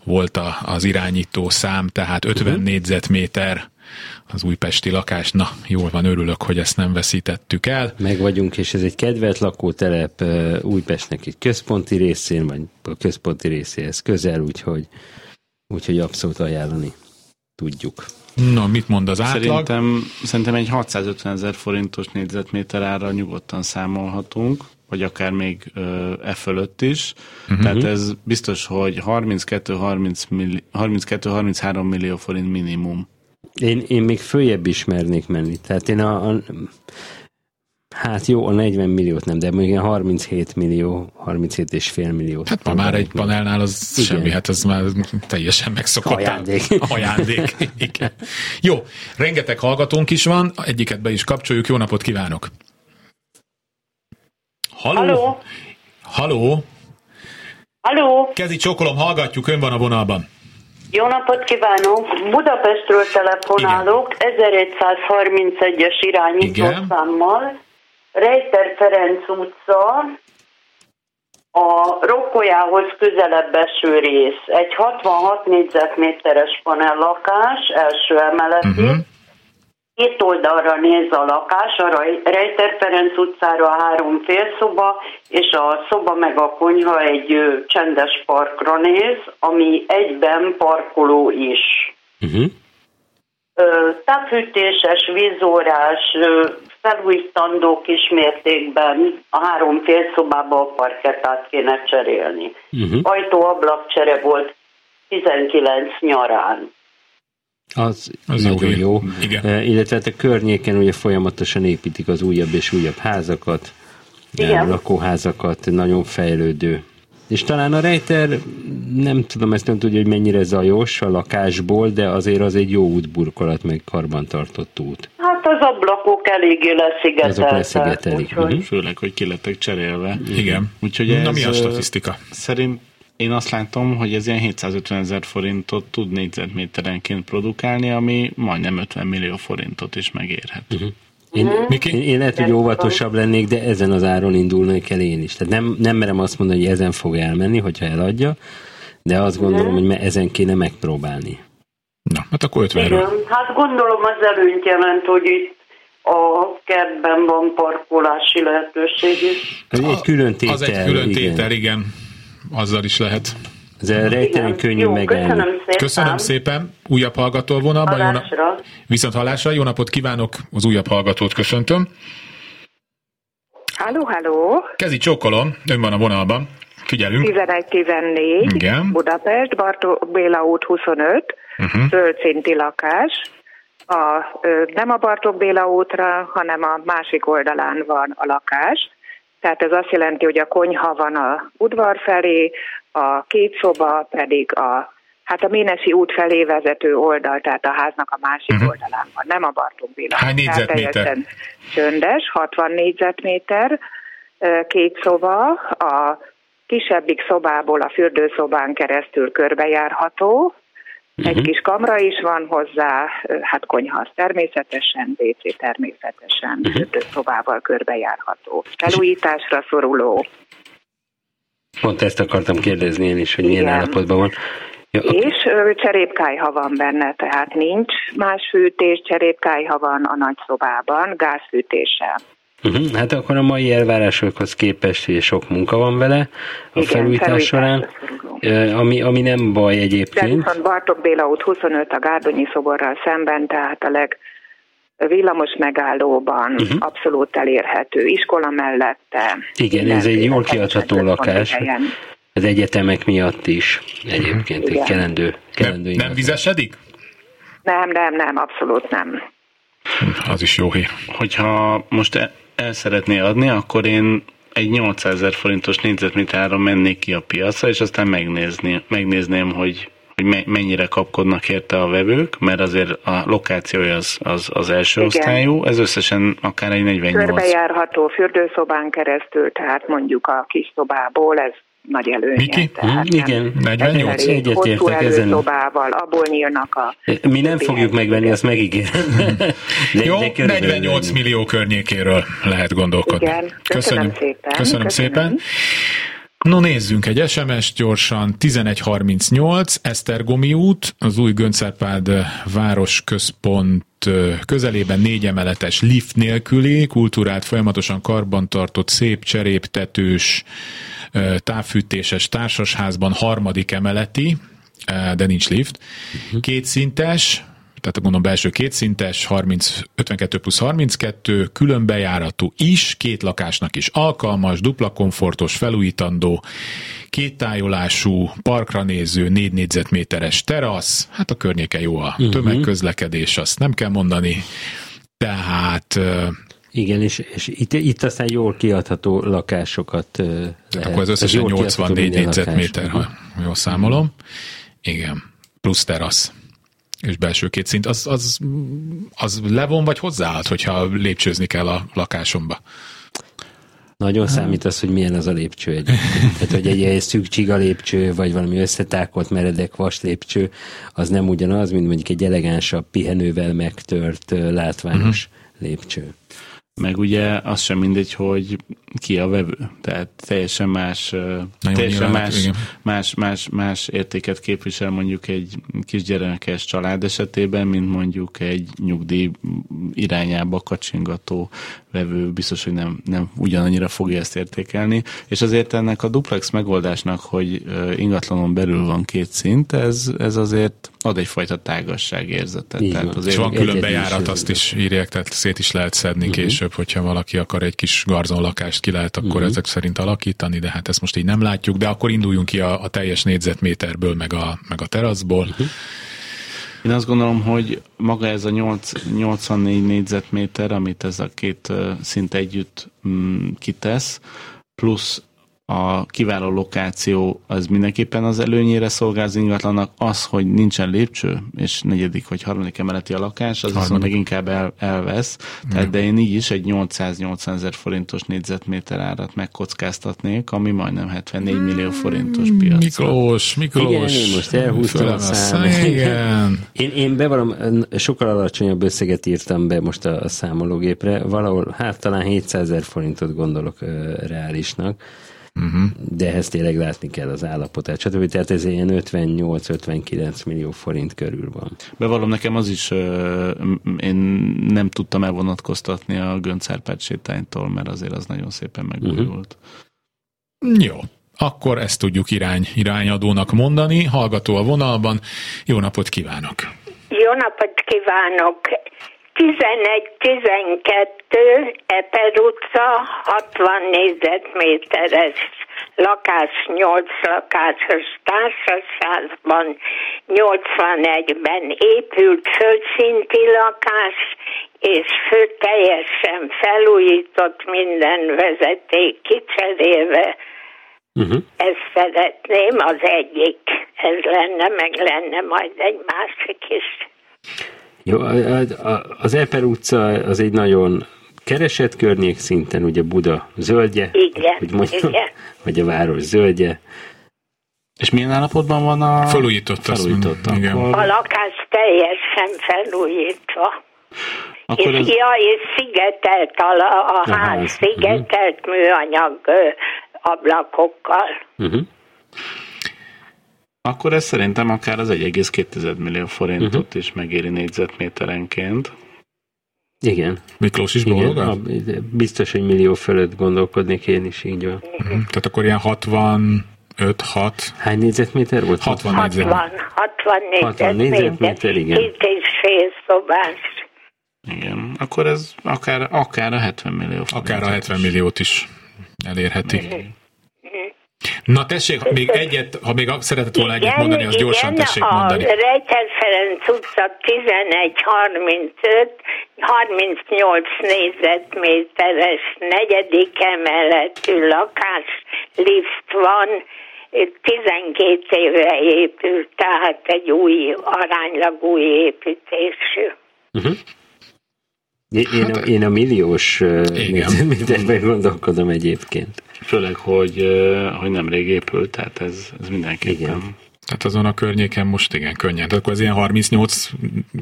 volt az irányító szám, tehát ötven négyzetméter az újpesti lakás. Na, jól van, örülök, hogy ezt nem veszítettük el. Meg vagyunk, és ez egy kedvelt lakótelep Újpestnek egy központi részén, vagy a központi részéhez közel, úgyhogy, úgyhogy abszolút ajánlani tudjuk. Na, mit mond az átlag? Szerintem, szerintem egy hatszázötvenezer forintos négyzetméter árra nyugodtan számolhatunk, vagy akár még e fölött is. Uh-huh. Tehát ez biztos, hogy harminckettő-harminchárom millió forint minimum. Én, én még följebb ismernék menni. Tehát én a, a hát jó, a negyven milliót nem, de még harminchét millió, harminchét és fél milliót. Hát már egy panelnál az igen. Semmi, hát az már teljesen megszokott. Ajándék. Ajándék. Igen. Jó, rengeteg hallgatónk is van, egyiket be is kapcsoljuk. Jó napot kívánok! Halló! Halló! Halló! Halló. Kezi csókolom, hallgatjuk, ön van a vonalban. Jó napot kívánok! Budapestről telefonálok, ezeregyszázharmincegyes irányítószámmal, Rejtő Ferenc utca, a Rokkolyához közelebb eső rész. Egy hatvanhat négyzetméteres panel lakás, első emeleti. Uh-huh. Két oldalra néz a lakás, a Rejtő Ferenc utcára a három félszoba, és a szoba meg a konyha egy csendes parkra néz, ami egyben parkoló is. Uh-huh. Tápfűtéses, vízórás, felújítandó kismértékben a három félszobába a parkettát kéne cserélni. Uh-huh. Ajtó-ablakcsere volt tizenkilenc nyarán. Az, az nagyon jó. jó. Igen. Illetve a környéken ugye folyamatosan építik az újabb és újabb házakat, igen. Lakóházakat, nagyon fejlődő. És talán a Rejter, nem tudom, ezt nem tudja, hogy mennyire zajos a lakásból, de azért az egy jó útburkolat, meg karbantartott út. Hát az ablakok eléggé leszigeteltek. Azok leszigetelik. Úgyhogy... Főleg, hogy ki lettek cserélve. Igen. Úgyhogy ez, na mi a statisztika? Szerint én azt látom, hogy ez ilyen hétszázötvenezer forintot tud négyzetméterenként produkálni, ami majdnem ötven millió forintot is megérhet. Uh-huh. Én, én, én lehet, hogy óvatosabb lennék, de ezen az áron indulnék el én is. Tehát nem, nem merem azt mondani, hogy ezen fog elmenni, hogyha eladja, de azt gondolom, hogy ezen kéne megpróbálni. Na, hát akkor ötvenről. Hát gondolom az előnyt jelent, hogy itt a kertben van parkolási lehetőség is. Ez egy külön tétel. Az egy külön tétel, igen. igen. Azzal is lehet. Ez rejtelen könnyű megállni. Köszönöm szépen. Köszönöm szépen. Újabb hallgató vonalban. Hallásra. Jó na... Viszont hallásra. Jó napot kívánok. Az újabb hallgatót köszöntöm. Halló, halló. Kezi csókolom. Ön van a vonalban. Figyelünk. tizenegy tizennégy. Igen. Budapest, Bartók Béla út huszonöt. Uh-huh. Zöldszinti lakás. A, nem a Bartók Béla útra, hanem a másik oldalán van a lakás. Tehát ez azt jelenti, hogy a konyha van a udvar felé, a két szoba pedig a, hát a Ménesi út felé vezető oldal, tehát a háznak a másik uh-huh. oldalán van, nem a Bartók Béla. Hány négyzetméter? Csöndes, hatvan négyzetméter, két szoba, a kisebbik szobából a fürdőszobán keresztül körbejárható, uh-huh. egy kis kamra is van hozzá, hát konyha természetesen, vé cé természetesen, uh-huh. szobával körbejárható. Felújításra szoruló. Pont ezt akartam kérdezni én is, hogy milyen igen. állapotban van. Ja, és okay. cserépkályha van benne, tehát nincs más fűtés, cserépkályha van a nagy szobában, gázfűtéssel. Uh-huh. Hát akkor a mai elvárásokhoz képest ugye sok munka van vele a igen, felújítás során, ami, ami nem baj egyébként. De viszont Bartók Béla út huszonöt a Gárdonyi szoborral szemben, tehát a leg villamos megállóban, uh-huh. abszolút elérhető, iskola mellette. Igen, ez egy jól kiadható lakás. Az egyetemek miatt is egyébként uh-huh. egy kelendő. kelendő nem, nem vizesedik? Nem, nem, nem, abszolút nem. Az is jó hír. Hogyha most el szeretné adni, akkor én egy nyolcszázezer forintos négyzetméterre mennék ki a piacra, és aztán megnézni, megnézném, hogy, hogy mennyire kapkodnak érte a vevők, mert azért a lokációja az, az, az első igen. osztályú, ez összesen akár egy negyvennyolc. Körbejárható fürdőszobán keresztül, tehát mondjuk a kis szobából, ez nagy előnye. Miki? Tehát, igen, negyvennyolc. Egyetértek ezen. Szobával, abból nyílnak a... Mi nem fogjuk megvenni, azt megígérem. Jó, negyvennyolc millió környékéről lehet gondolkodni. Igen, köszönöm, köszönöm szépen. Köszönöm szépen. No, nézzünk egy es em es-t gyorsan. tizenegy harmincnyolc, Esztergomi út, az új Gönczárpád városközpont közelében négy emeletes lift nélküli, kultúrát folyamatosan karbantartott, szép cseréptetős, távfűtéses társasházban harmadik emeleti, de nincs lift, kétszintes, tehát mondom belső kétszintes, harminc, ötvenkettő plusz harminckettő, különbejáratú is, két lakásnak is alkalmas, dupla komfortos, felújítandó, kéttájolású, parkra néző, négy négyzetméteres terasz, hát a környéke jó a tömegközlekedés, azt nem kell mondani, tehát... Igen, és, és itt, itt aztán jól kiadható lakásokat lehet. Akkor ez összesen nyolcvannégy négyzetméter, ha jól számolom. Igen, plusz terasz. És belső két szint, az, az, az levon vagy hozzáállt, hogyha lépcsőzni kell a lakásomba? Nagyon számít az, hogy milyen az a lépcső egyébként. Tehát, hogy egy ilyen szűk csiga lépcső, vagy valami összetákolt meredek vas lépcső, az nem ugyanaz, mint mondjuk egy elegánsabb, pihenővel megtört, látványos uh-huh. lépcső. Meg ugye az sem mindegy, hogy ki a vevő. Tehát teljesen más, teljesen más, más, más, más értéket képvisel mondjuk egy kisgyerekes család esetében, mint mondjuk egy nyugdíj irányába kacsingató vevő. Biztos, hogy nem, nem ugyanannyira fogja ezt értékelni. És azért ennek a duplex megoldásnak, hogy ingatlanon belül van két szint, ez, ez azért ad egyfajta tágasságérzetet. És van külön bejárat, azt is írják, tehát szét is lehet szedni később, hogyha valaki akar egy kis garzonlakást, ki lehet akkor uh-huh. ezek szerint alakítani, de hát ezt most így nem látjuk, de akkor induljunk ki a, a teljes négyzetméterből, meg a, meg a teraszból. Uh-huh. Én azt gondolom, hogy maga ez a nyolc, nyolcvannégy négyzetméter, amit ez a két szint együtt mm, kitesz, plusz a kiváló lokáció, az mindenképpen az előnyére szolgál az ingatlannak. Az, hogy nincsen lépcső, és negyedik vagy harmadik emeleti a lakás, az viszont meg inkább el, elvesz. Tehát, de én így is egy nyolcszáz-nyolcvanezer forintos négyzetméter árat megkockáztatnék, ami majdnem hetvennégy millió forintos piac. Miklós, Miklós! Igen, én most elhúztam a számot. Igen. Én, én bevallom, sokkal alacsonyabb összeget írtam be most a, a számológépre. Valahol, hát talán hétszázezer forintot gondolok uh, reálisnak. Uh-huh. De ezt tényleg látni kell az állapotát, stb. Tehát ez ilyen ötvennyolc-ötvenkilenc millió forint körül van. Bevallom, nekem az is, ö, én nem tudtam elvonatkoztatni a Göncz Árpád sétánytól, mert azért az nagyon szépen megújult. Uh-huh. Jó, akkor ezt tudjuk irány, irányadónak mondani. Hallgató a vonalban, jó napot kívánok! Jó napot kívánok! tizenegy tizenkettő Eper utca, hatvan négyzetméteres lakás, nyolc lakásos társasházban, nyolcvanegyben épült földszinti lakás, és fő teljesen felújított, minden vezeték kicserélve. Uh-huh. Ezt szeretném, az egyik. Ez lenne, meg lenne majd egy másik is. Jó, az Eper utca az egy nagyon keresett környék szinten, ugye Buda zöldje, igen, úgy mondjam, igen. Vagy a város zöldje. És milyen állapotban van a... Felújított, felújított azt mondom. A lakás teljesen felújítva. Akkor és, ez... Ja, és szigetelt a, a, a ház, ház, szigetelt uh-huh. műanyag ö, ablakokkal. Uh-huh. Akkor ez szerintem akár az egy egész két millió forintot uh-huh. is megéri négyzetméterenként. Igen. Miklós is boldogál? Biztos, hogy millió fölött gondolkodnék én is, így van. Uh-huh. Tehát akkor ilyen hatvanöt-hat... Hány négyzetméter volt? hatvan, hatvan négyzetméter. hatvan négyzetméter, igen. Két és fél szobás. Igen, akkor ez akár, akár a hetven millió forintot Akár a hetven milliót is elérhetik. Mm-hmm. Na tessék, ha még egyet, ha még szeretett volna egyet igen, mondani, az igen, gyorsan tessék a mondani. A Rejtő Ferenc utca tizenegy harminc öt harmincnyolc négyzetméteres negyedik emeletű lakás, lift van, tizenkét évre épült, tehát egy új, aránylag új építésű. Uh-huh. Én, én, hát, a, én a milliós mindenben gondolkodom egyébként. Főleg, hogy, hogy nemrég épült, tehát ez, ez mindenképpen. Igen. Tehát azon a környéken most igen, könnyen. Tehát akkor az ilyen harmincnyolc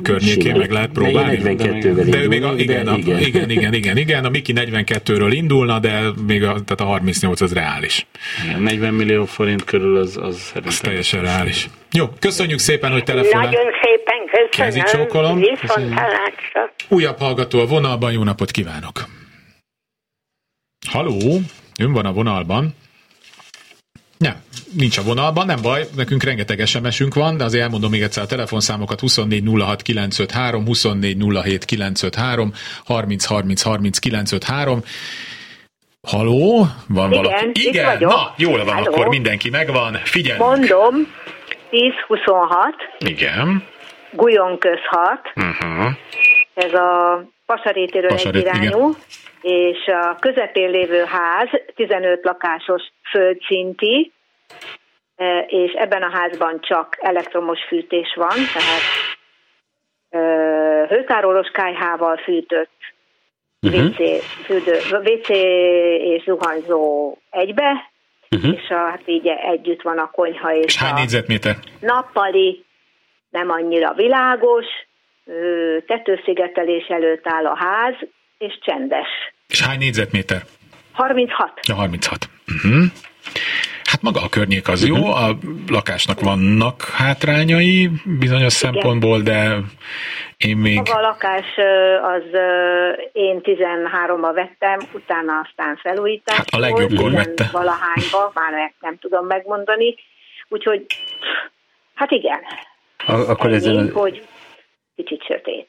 környékén meg lehet próbálni. negyvenkettővel de még a, igen, a, igen. igen, igen, igen, igen. A Miki negyvenkettőről indulna, de még a, tehát a harmincnyolc az reális. Igen, negyven millió forint körül az, az szerintem. Az teljesen reális. Jó, köszönjük szépen, hogy telefonál. Nagyon szépen köszönöm. Kezi csókolom. Viszontlátásra. Újabb hallgató a vonalban, jó napot kívánok. Halló, ön van a vonalban. Nem, nincs a vonalban, nem baj, nekünk rengeteg es em es-ünk van, de azért elmondom még egyszer a telefonszámokat: huszonnégy nulla hat kilencszázötvenhárom, huszonnégy nulla hét kilencszázötvenhárom, harminc harminc harminc kilencszázötvenhárom. Halló? Van igen, valaki? Igen, na, jól van, halló. Akkor mindenki megvan, figyelünk. Mondom, tíz huszonhat Igen. Gulyón közhat. Uh-huh. Ez a Pasarétéről Pasarét, egy irányú. Igen. És a közepén lévő ház tizenöt lakásos földszinti, és ebben a házban csak elektromos fűtés van, tehát hőtárolós kályhával fűtött vé cé, fürdő, vé cé és zuhanyzó egybe, uh-huh. és a, hát így együtt van a konyha. És, és hány négyzetméter? Nappali, nem annyira világos, tetőszigetelés előtt áll a ház, és csendes. És hány négyzetméter? harminchat Ja, harminchat Uh-huh. Hát maga a környék az uh-huh. jó, a lakásnak vannak hátrányai bizonyos igen. szempontból, de én még... Maga a lakás az én tizenháromba vettem, utána aztán felújítás. Hát a legjobbkor vette. Valahányba, már nem tudom megmondani, úgyhogy hát igen. A- akkor ez ezzel... hogy kicsit sötét.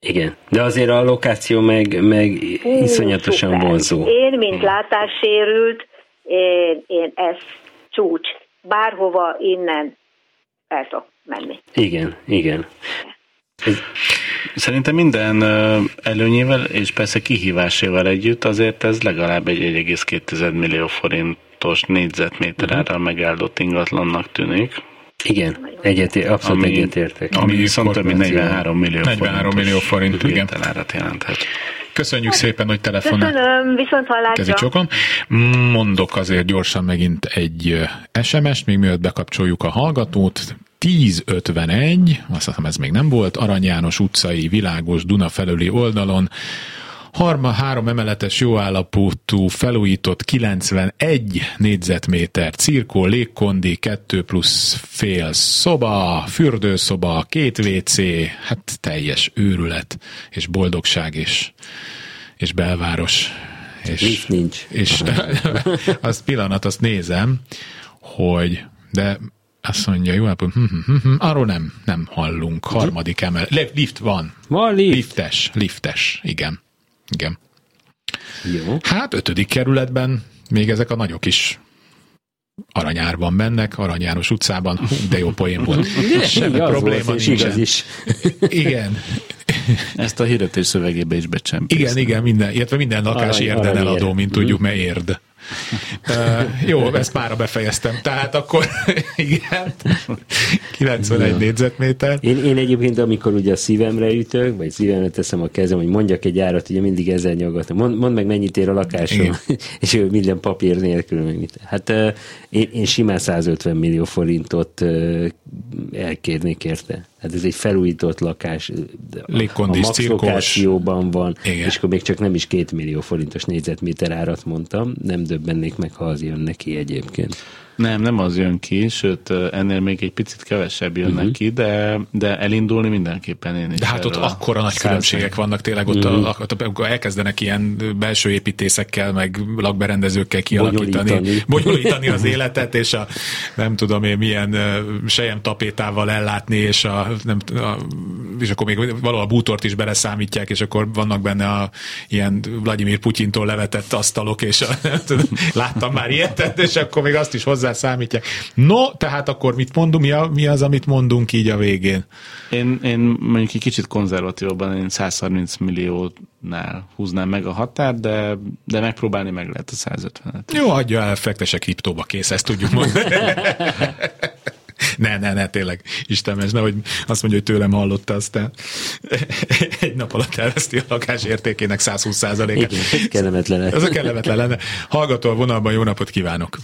Igen, de azért a lokáció meg, meg hú, iszonyatosan szuper. Vonzó. Én, mint látássérült, én, én ez csúcs. Bárhova innen el tudok menni. Igen, igen. Ez... Szerintem minden előnyével és persze kihívásával együtt azért ez legalább egy egy egész két millió forintos négyzetméterrel uh-huh. megáldott ingatlannak tűnik. Igen, egyetért, abszolút ami, egyetértek. Ami, ami viszont több mint negyvenhárom millió forint ügyételárat jelenthet. Köszönjük hát, szépen, hogy telefonál. Köszönöm, viszont hallásra. Mondok azért gyorsan megint egy es em es-t, még mielőtt bekapcsoljuk a hallgatót. tíz ötvenegy azt hiszem ez még nem volt, Arany János utcai világos Duna felüli oldalon. Harma, három emeletes jóállapotú felújított kilencvenegy négyzetméter cirkó, légkondi, kettő plusz fél szoba, fürdőszoba, két vé cé, hát teljes őrület, és boldogság, és, és belváros. És, nincs, nincs. És azt pillanat, azt nézem, hogy de azt mondja, jó állapot, hm, hm, hm, hm, arról nem, nem hallunk. Harmadik emel, lift van. Van lift. Liftes, liftes, igen. Igen. Jó. Hát ötödik kerületben még ezek a nagyok is Aranyárban mennek, Arany János utcában, de jó poén volt. Semmi probléma nincsen. Is. Igen. Ezt a hirdetés szövegébe is becsempésztem. Igen, igen, minden, illetve minden lakás arany, érden arany eladó, ér. mint tudjuk, mert érd. Uh, jó, ezt mára befejeztem. Tehát akkor igen, kilencvenegy négyzetméter. Én, én egyébként, amikor ugye a szívemre ütök, vagy szívemre teszem a kezem, hogy mondjak egy árat, ugye mindig ezzel nyaggatom. Mond, mondd meg, mennyit ér a lakásom. És ő minden papír nélkül meg mit. Hát uh, én, én simán száz ötven millió forintot uh, elkérnék érte. Hát ez egy felújított lakás. Légkondis, a max lokációban van, igen. És akkor még csak nem is két millió forintos négyzetméter árat mondtam, nem döbbennék meg, ha az jön neki egyébként. Nem, nem az jön ki, sőt, ennél még egy picit kevesebb jönnek uh-huh. ki, de, de elindulni mindenképpen én is. De hát ott akkora nagy különbségek vannak, tényleg ott, uh-huh. a, a, a, elkezdenek ilyen belső építészekkel, meg lakberendezőkkel kialakítani, bonyolítani az életet, és a nem tudom én milyen sejem tapétával ellátni, és, a, nem, a, és akkor még valahol a bútort is beleszámítják, és akkor vannak benne a ilyen Vladimir Putyintól levetett asztalok, és a, láttam már ilyet, és akkor még azt is hozzászámítják. No, tehát akkor mit mondunk, mi, a, mi az, amit mondunk így a végén? Én, én mondjuk egy kicsit konzervatívabban, én százharminc milliónál húznám meg a határt, de, de megpróbálni meg lehet a százötvenet. Jó, adja el, fektesse kriptóba, kész, ezt tudjuk mondani. Ne, ne, ne, tényleg, istenments, nehogy azt mondja, hogy tőlem hallotta, aztán egy nap alatt elveszti a lakás értékének százhúsz százalékát. Igen, kellemetlen. Ez a kellemetlen lenne. Hallgató a vonalban, jó napot kívánok!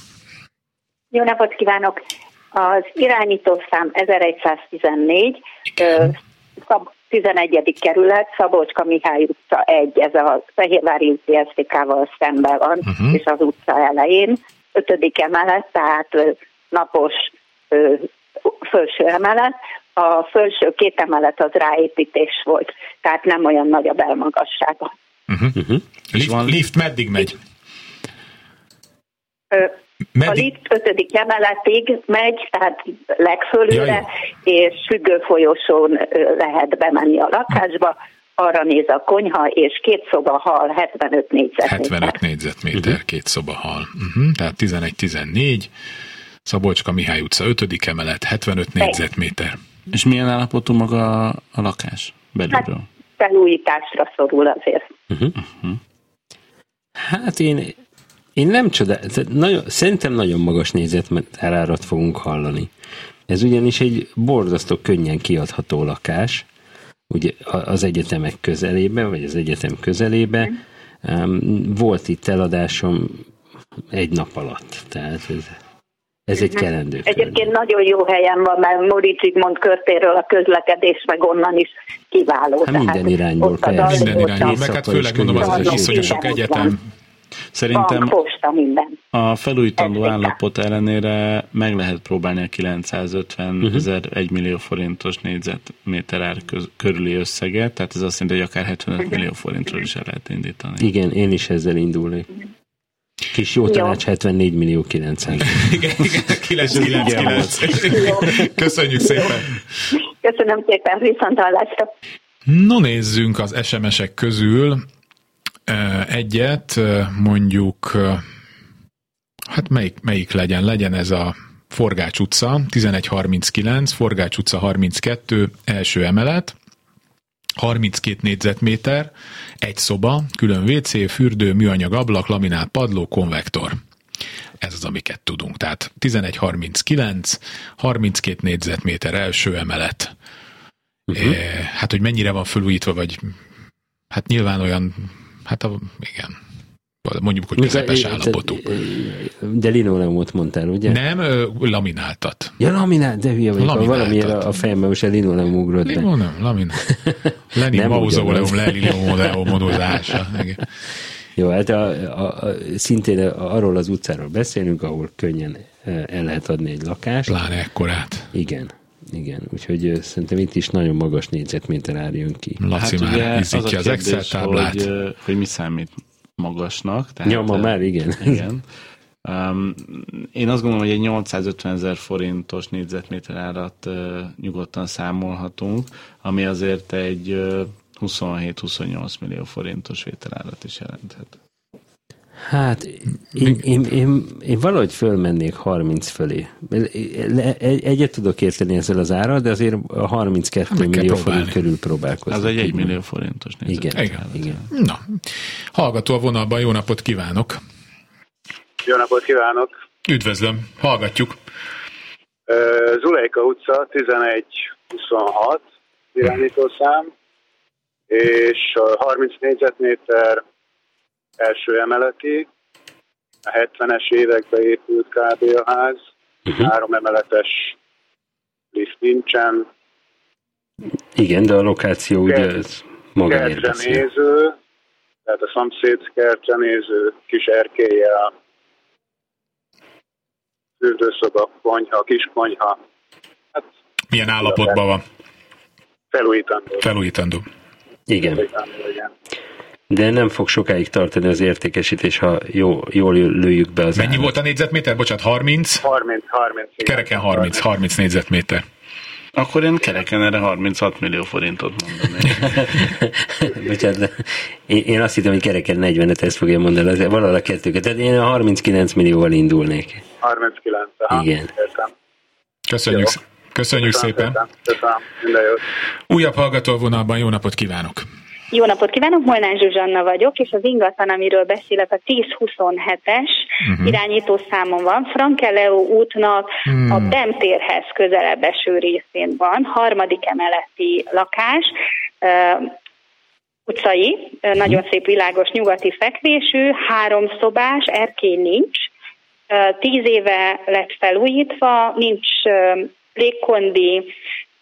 Jó napot kívánok! Az irányítószám ezerszáz tizennégy, tizenegyedik kerület, Szabolcska Mihály utca egy, ez a Fehérvári úti es té ká-val szemben van, uh-huh. és az utca elején, ötödik emelet, tehát napos felső emelet. A felső két emelet az ráépítés volt, tehát nem olyan nagy a belmagassága. Uh-huh. Uh-huh. Lift, van... lift meddig megy? Ö, Meddig? A lift ötödik emeletig megy, tehát legfölülre, ja, és függő folyosón lehet bemenni a lakásba, arra néz a konyha, és két szoba hal, hetvenöt négyzetméter. hetvenöt négyzetméter, uh-huh. két szoba hal. Uh-huh. Tehát tizenegy tizennégy, Szabolcska Mihály utca ötödik emelet, hetvenöt négyzetméter. És milyen állapotú maga a lakás belülről? Hát felújításra szorul azért. Uh-huh. Uh-huh. Hát én... Én nem csodálom, szerintem nagyon magas négyzetméterárat fogunk hallani. Ez ugyanis egy borzasztó könnyen kiadható lakás, ugye az egyetemek közelében, vagy az egyetem közelében. Volt itt eladásom egy nap alatt, tehát ez, ez egy kelendő. Egyébként nagyon jó helyen van, mert Móricz Zsigmond körtéről a közlekedés, meg onnan is kiváló. Hát minden irányból persze. Minden irányból, meg hát főleg gondolom az, az iszonyosok egyetem. Szerintem a felújítandó állapot ellenére meg lehet próbálni a kilencszázötven ezer uh-huh. egy millió forintos négyzetméter ár köz, körüli összeget, tehát ez azt jelenti, hogy akár hetvenöt millió forintról is el lehet indítani. Igen, én is ezzel indulnék. Kis jó tanács, hetvennégy millió kilencszáz. Igen, igen, kilencszázkilencvenkilenc. Köszönjük szépen. Köszönöm szépen, viszont hallásra. No, nézzünk az es em es-ek közül egyet, mondjuk, hát melyik, melyik legyen, legyen ez a Forgács utca, tizenegy harminckilenc, Forgács utca harminckettő, első emelet, harminckét négyzetméter, egy szoba, külön vé cé, fürdő, műanyag ablak, laminált padló, konvektor. Ez az, amiket tudunk. Tehát tizenegy harminckilenc, harminckét négyzetméter, első emelet. Uh-huh. E, hát, hogy mennyire van felújítva, vagy hát nyilván olyan Hát a, igen, mondjuk, hogy közepes állapotú. De linoleumot mondtál, ugye? Nem, lamináltat. Ja, laminált, de hülye vagyok. Valamiért a fejemben most a linoleum ugrott. Linoleum, laminát. Lenin mauzóleum, linoleum modozása. Jó, hát a, a, a, szintén arról az utcáról beszélünk, ahol könnyen el lehet adni egy lakást. Pláne ekkorát. Igen. Igen, úgyhogy szerintem itt is nagyon magas négyzetméter ár jön ki. Laci hát már ízítja az, az Excel táblát. Hogy, hogy mi számít magasnak. Tehát, Nyoma már, igen. igen. Um, én azt gondolom, hogy egy nyolcszázötven ezer forintos négyzetméter árat uh, nyugodtan számolhatunk, ami azért egy uh, huszonhét-huszonnyolc millió forintos vételárat is jelenthet. Hát, én, én, én, én valahogy fölmennék harminc fölé. Egyet tudok érteni ezzel az árral, de azért a harminckettő millió forint körül próbálkozni. Az egy egymillió forintos nézőt. Igen, igen. Na, hallgató a vonalban, jó napot kívánok! Jó napot kívánok! Üdvözlöm, hallgatjuk! Zulejka utca, tizenegy huszonhat irányítószám, és harminc négyzetméter első emeleti, a hetvenes években épült kb. A ház, uh-huh. három emeletes lift nincsen. Igen, de a lokáció ugye ez magáért beszél. Kertrenéző, tehát a szomszéd kertrenéző, kis erkéllyel, fürdőszoba, konyha, kiskonyha. Hát, milyen állapotban van? Felújítandó. Felújítandó. Igen. Felújítandó, igen. De nem fog sokáig tartani az értékesítés, ha jó, jól lőjük be az. Mennyi állat. Volt a négyzetméter? Bocsánat, harminc? harminc, harminc. Kereken harminc, harminc négyzetméter. Akkor én kereken erre harminchat millió forintot mondanék. Bocsánat, én azt hittem, hogy kereken negyvenet, ezt fogja mondani, az, valahol a kettőket. Tehát én a harminckilenc millióval indulnék. harminckilenc, aha. Igen. Értem. Köszönjük, köszönjük szépen. Köszönöm, köszönöm. Minden jót. Újabb hallgatóvonalban, jó napot kívánok! Jó napot kívánok, Molnár Zsuzsanna vagyok, és az ingatlan, amiről beszélek, a tíz huszonhetes uh-huh. irányítószámon van. Frankeleó útnak hmm. a Bem térhez közelebb eső részén van, harmadik emeleti lakás, uh, utcai, uh, nagyon szép világos nyugati fekvésű, háromszobás, erkély nincs, uh, tíz éve lett felújítva, nincs uh, légkondi,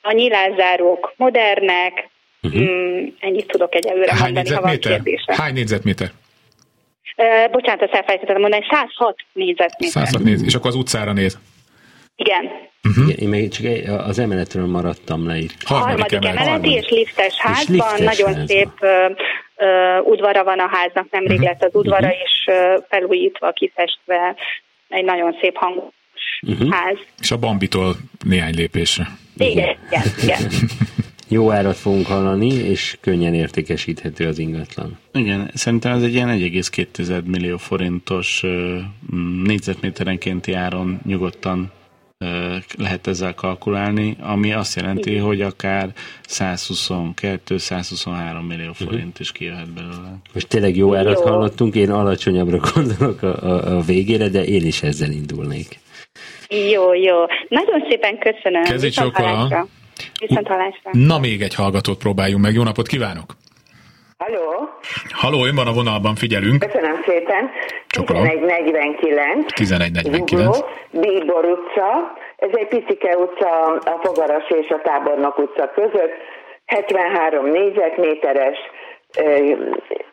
a nyilászárók modernek. Uh-huh. Mm, ennyit tudok egyelőre hány mondani, ha van kérdése. Hány négyzetméter? Uh, bocsánat, ezt elfelejtettem mondani, száz hat négyzetméter. száz hat négyzetméter, és akkor az utcára néz. Igen. Uh-huh. Igen. Én még csak az emeletről maradtam le itt. Harmadik, Harmadik emeleti és liftes házban, nagyon házban. Szép uh, uh, udvara van a háznak, nemrég uh-huh. lett az udvara, uh-huh. és uh, felújítva, kifestve, egy nagyon szép hangos uh-huh. ház. És a Bambitól néhány lépésre. Igen, igen, igen. Jó árat fogunk hallani, és könnyen értékesíthető az ingatlan. Igen, szerintem ez egy ilyen egy egész két millió forintos négyzetméterenkénti áron nyugodtan lehet ezzel kalkulálni, ami azt jelenti, hogy akár száz huszonkettő-száz huszonhárom millió forint is kijöhet belőle. Most tényleg jó árat hallottunk, én alacsonyabbra gondolok a, a, a végére, de én is ezzel indulnék. Jó, jó. Nagyon szépen köszönöm. Kezdj sokkal. Na, még egy hallgatót próbáljunk meg. Jó napot kívánok! Halló! Halló, ön van a vonalban, figyelünk. Köszönöm szépen. tizenegy negyvenkilenc. tizenegy negyvenkilenc. Bíbor utca. Ez egy picike utca a Fogaras és a Tábornok utca között. hetvenhárom négyzetméteres.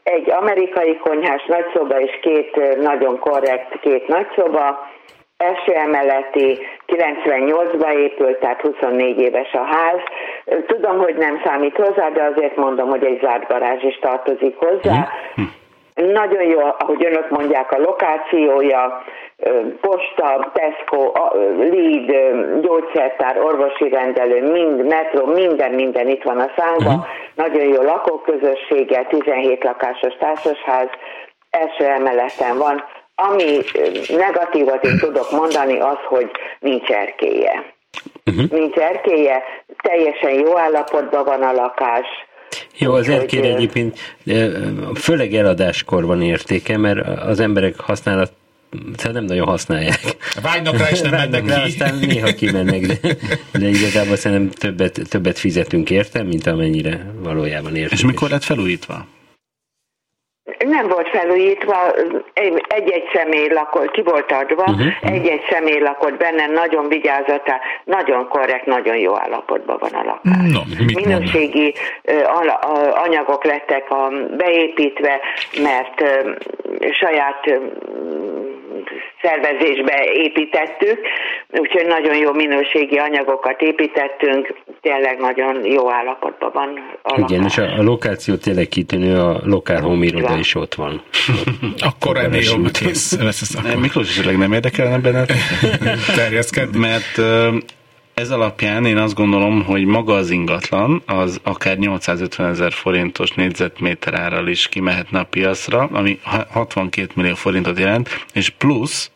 Egy amerikai konyhás nagyszoba és két nagyon korrekt két nagyszoba. Első emeleti, kilencvennyolcba épült, tehát huszonnégy éves a ház. Tudom, hogy nem számít hozzá, de azért mondom, hogy egy zárt garázs is tartozik hozzá. Nagyon jó, ahogy önök mondják, a lokációja, posta, Tesco, Lidl, gyógyszertár, orvosi rendelő, mind, metró, minden, minden itt van a számba. Uh-huh. Nagyon jó lakóközössége, tizenhét lakásos társasház, első emeleten van. Ami negatívat én tudok mondani, az, hogy nincs erkélye. Uh-huh. Nincs erkélye, teljesen jó állapotban van a lakás. Jó, az erkély egyébként főleg eladáskor van értéke, mert az emberek használat tehát nem nagyon használják. Vágynak rá, és nem mennek ki. Aztán néha kimennek, de, de igazából szerintem többet, többet fizetünk érte, mint amennyire valójában értünk. És mikor lett felújítva? Nem volt felújítva, egy-egy személy lakott, ki volt adva, uh-huh. egy-egy személy lakott benne, nagyon vigyázatá, nagyon korrekt, nagyon jó állapotban van a lakás. No, minőségi anyagok lettek beépítve, mert saját szervezésbe építettük, úgyhogy nagyon jó minőségi anyagokat építettünk, tényleg nagyon jó állapotban van a lakás. Igen, és a, a lokáció tényleg kitűnő, a Lokálhom iroda is ott van. Akkor ennél jobb kész. Miklós is tényleg nem érdekelne benned terjeszkedni? Mert ez alapján én azt gondolom, hogy maga az ingatlan, az akár nyolcszázötvenezer forintos négyzetméter árral is kimehetne a piacra, ami hatvankét millió forintot jelent, és plusz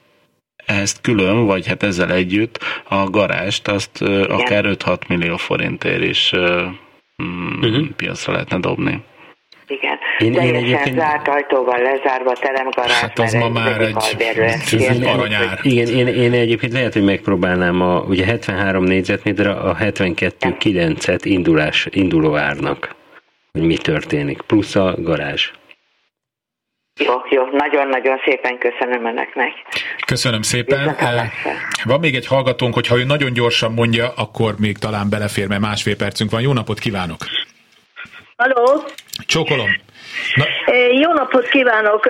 ezt külön, vagy hát ezzel együtt a garást, azt akár öt-hat millió forintért is mm, uh-huh. piacra lehetne dobni. Igen, én, de én egyébként... zárt ajtóval lezárva teremgarázs. Hát az ma már egy, egy aranyár. Igen, én, én egyébként lehet, hogy megpróbálnám a ugye hetvenhárom négyzetméter a hetvenkettő kilencet indulás, induló árnak, hogy mi történik, plusz a garázs. Jó, jó, nagyon-nagyon szépen köszönöm önöknek. Köszönöm szépen. Van még egy hallgatónk, hogyha ő nagyon gyorsan mondja, akkor még talán belefér, mert másfél percünk van. Jó napot kívánok! Halló! Csókolom! Na. Jó napot kívánok!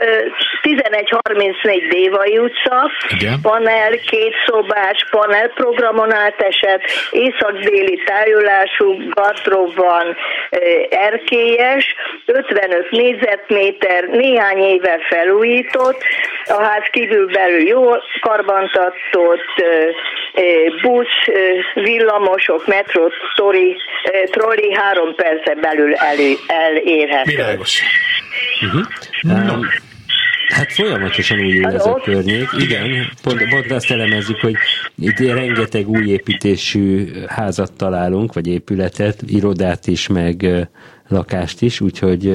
tizenegy harmincnégy Dévai utca, igen. Panel, kétszobás, panelprogramon átesett, észak-déli tájolású, gardróbban erkélyes, ötvenöt négyzetméter, néhány éve felújított, a ház kívül belül jól karbantartott, busz, villamosok, metró, tori, trolli három perce belül elő, elérhető. Világos. Uh-huh. No. Hát folyamatosan újul ez a környék. Igen, pont, pont azt elemezzük, hogy itt rengeteg új építésű házat találunk, vagy épületet, irodát is, meg lakást is, úgyhogy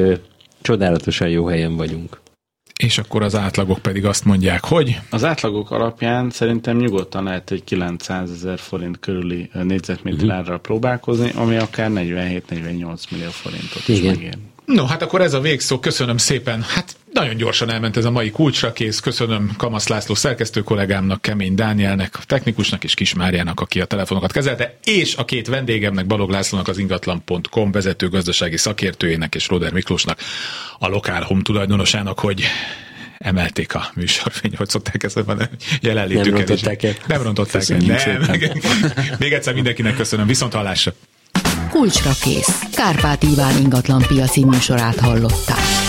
csodálatosan jó helyen vagyunk. És akkor az átlagok pedig azt mondják, hogy? Az átlagok alapján szerintem nyugodtan lehet egy kilencszázezer forint körüli négyzetméter árral próbálkozni, ami akár negyvenhét-negyvennyolc millió forintot is megér. No, hát akkor ez a végszó. Köszönöm szépen. Hát nagyon gyorsan elment ez a mai Kulcsra Kész. Köszönöm Kamasz László szerkesztő kollégámnak, Kemény Dánielnek, a technikusnak, és Kis Máriának, aki a telefonokat kezelte, és a két vendégemnek, Balog Lászlónak, az ingatlan pont com vezető gazdasági szakértőjének, és Róder Miklósnak, a Lokálhom tulajdonosának, hogy emelték a műsorfény, hogy szokták ezt mondani, jelenlétük. Nem rontották el. Nem rontották el. Nem. Még egyszer mindenkinek köszönöm. Viszont hallásra. Kulcsra Kész. Kárpát Iván ingatlan piaci műsorát hallották.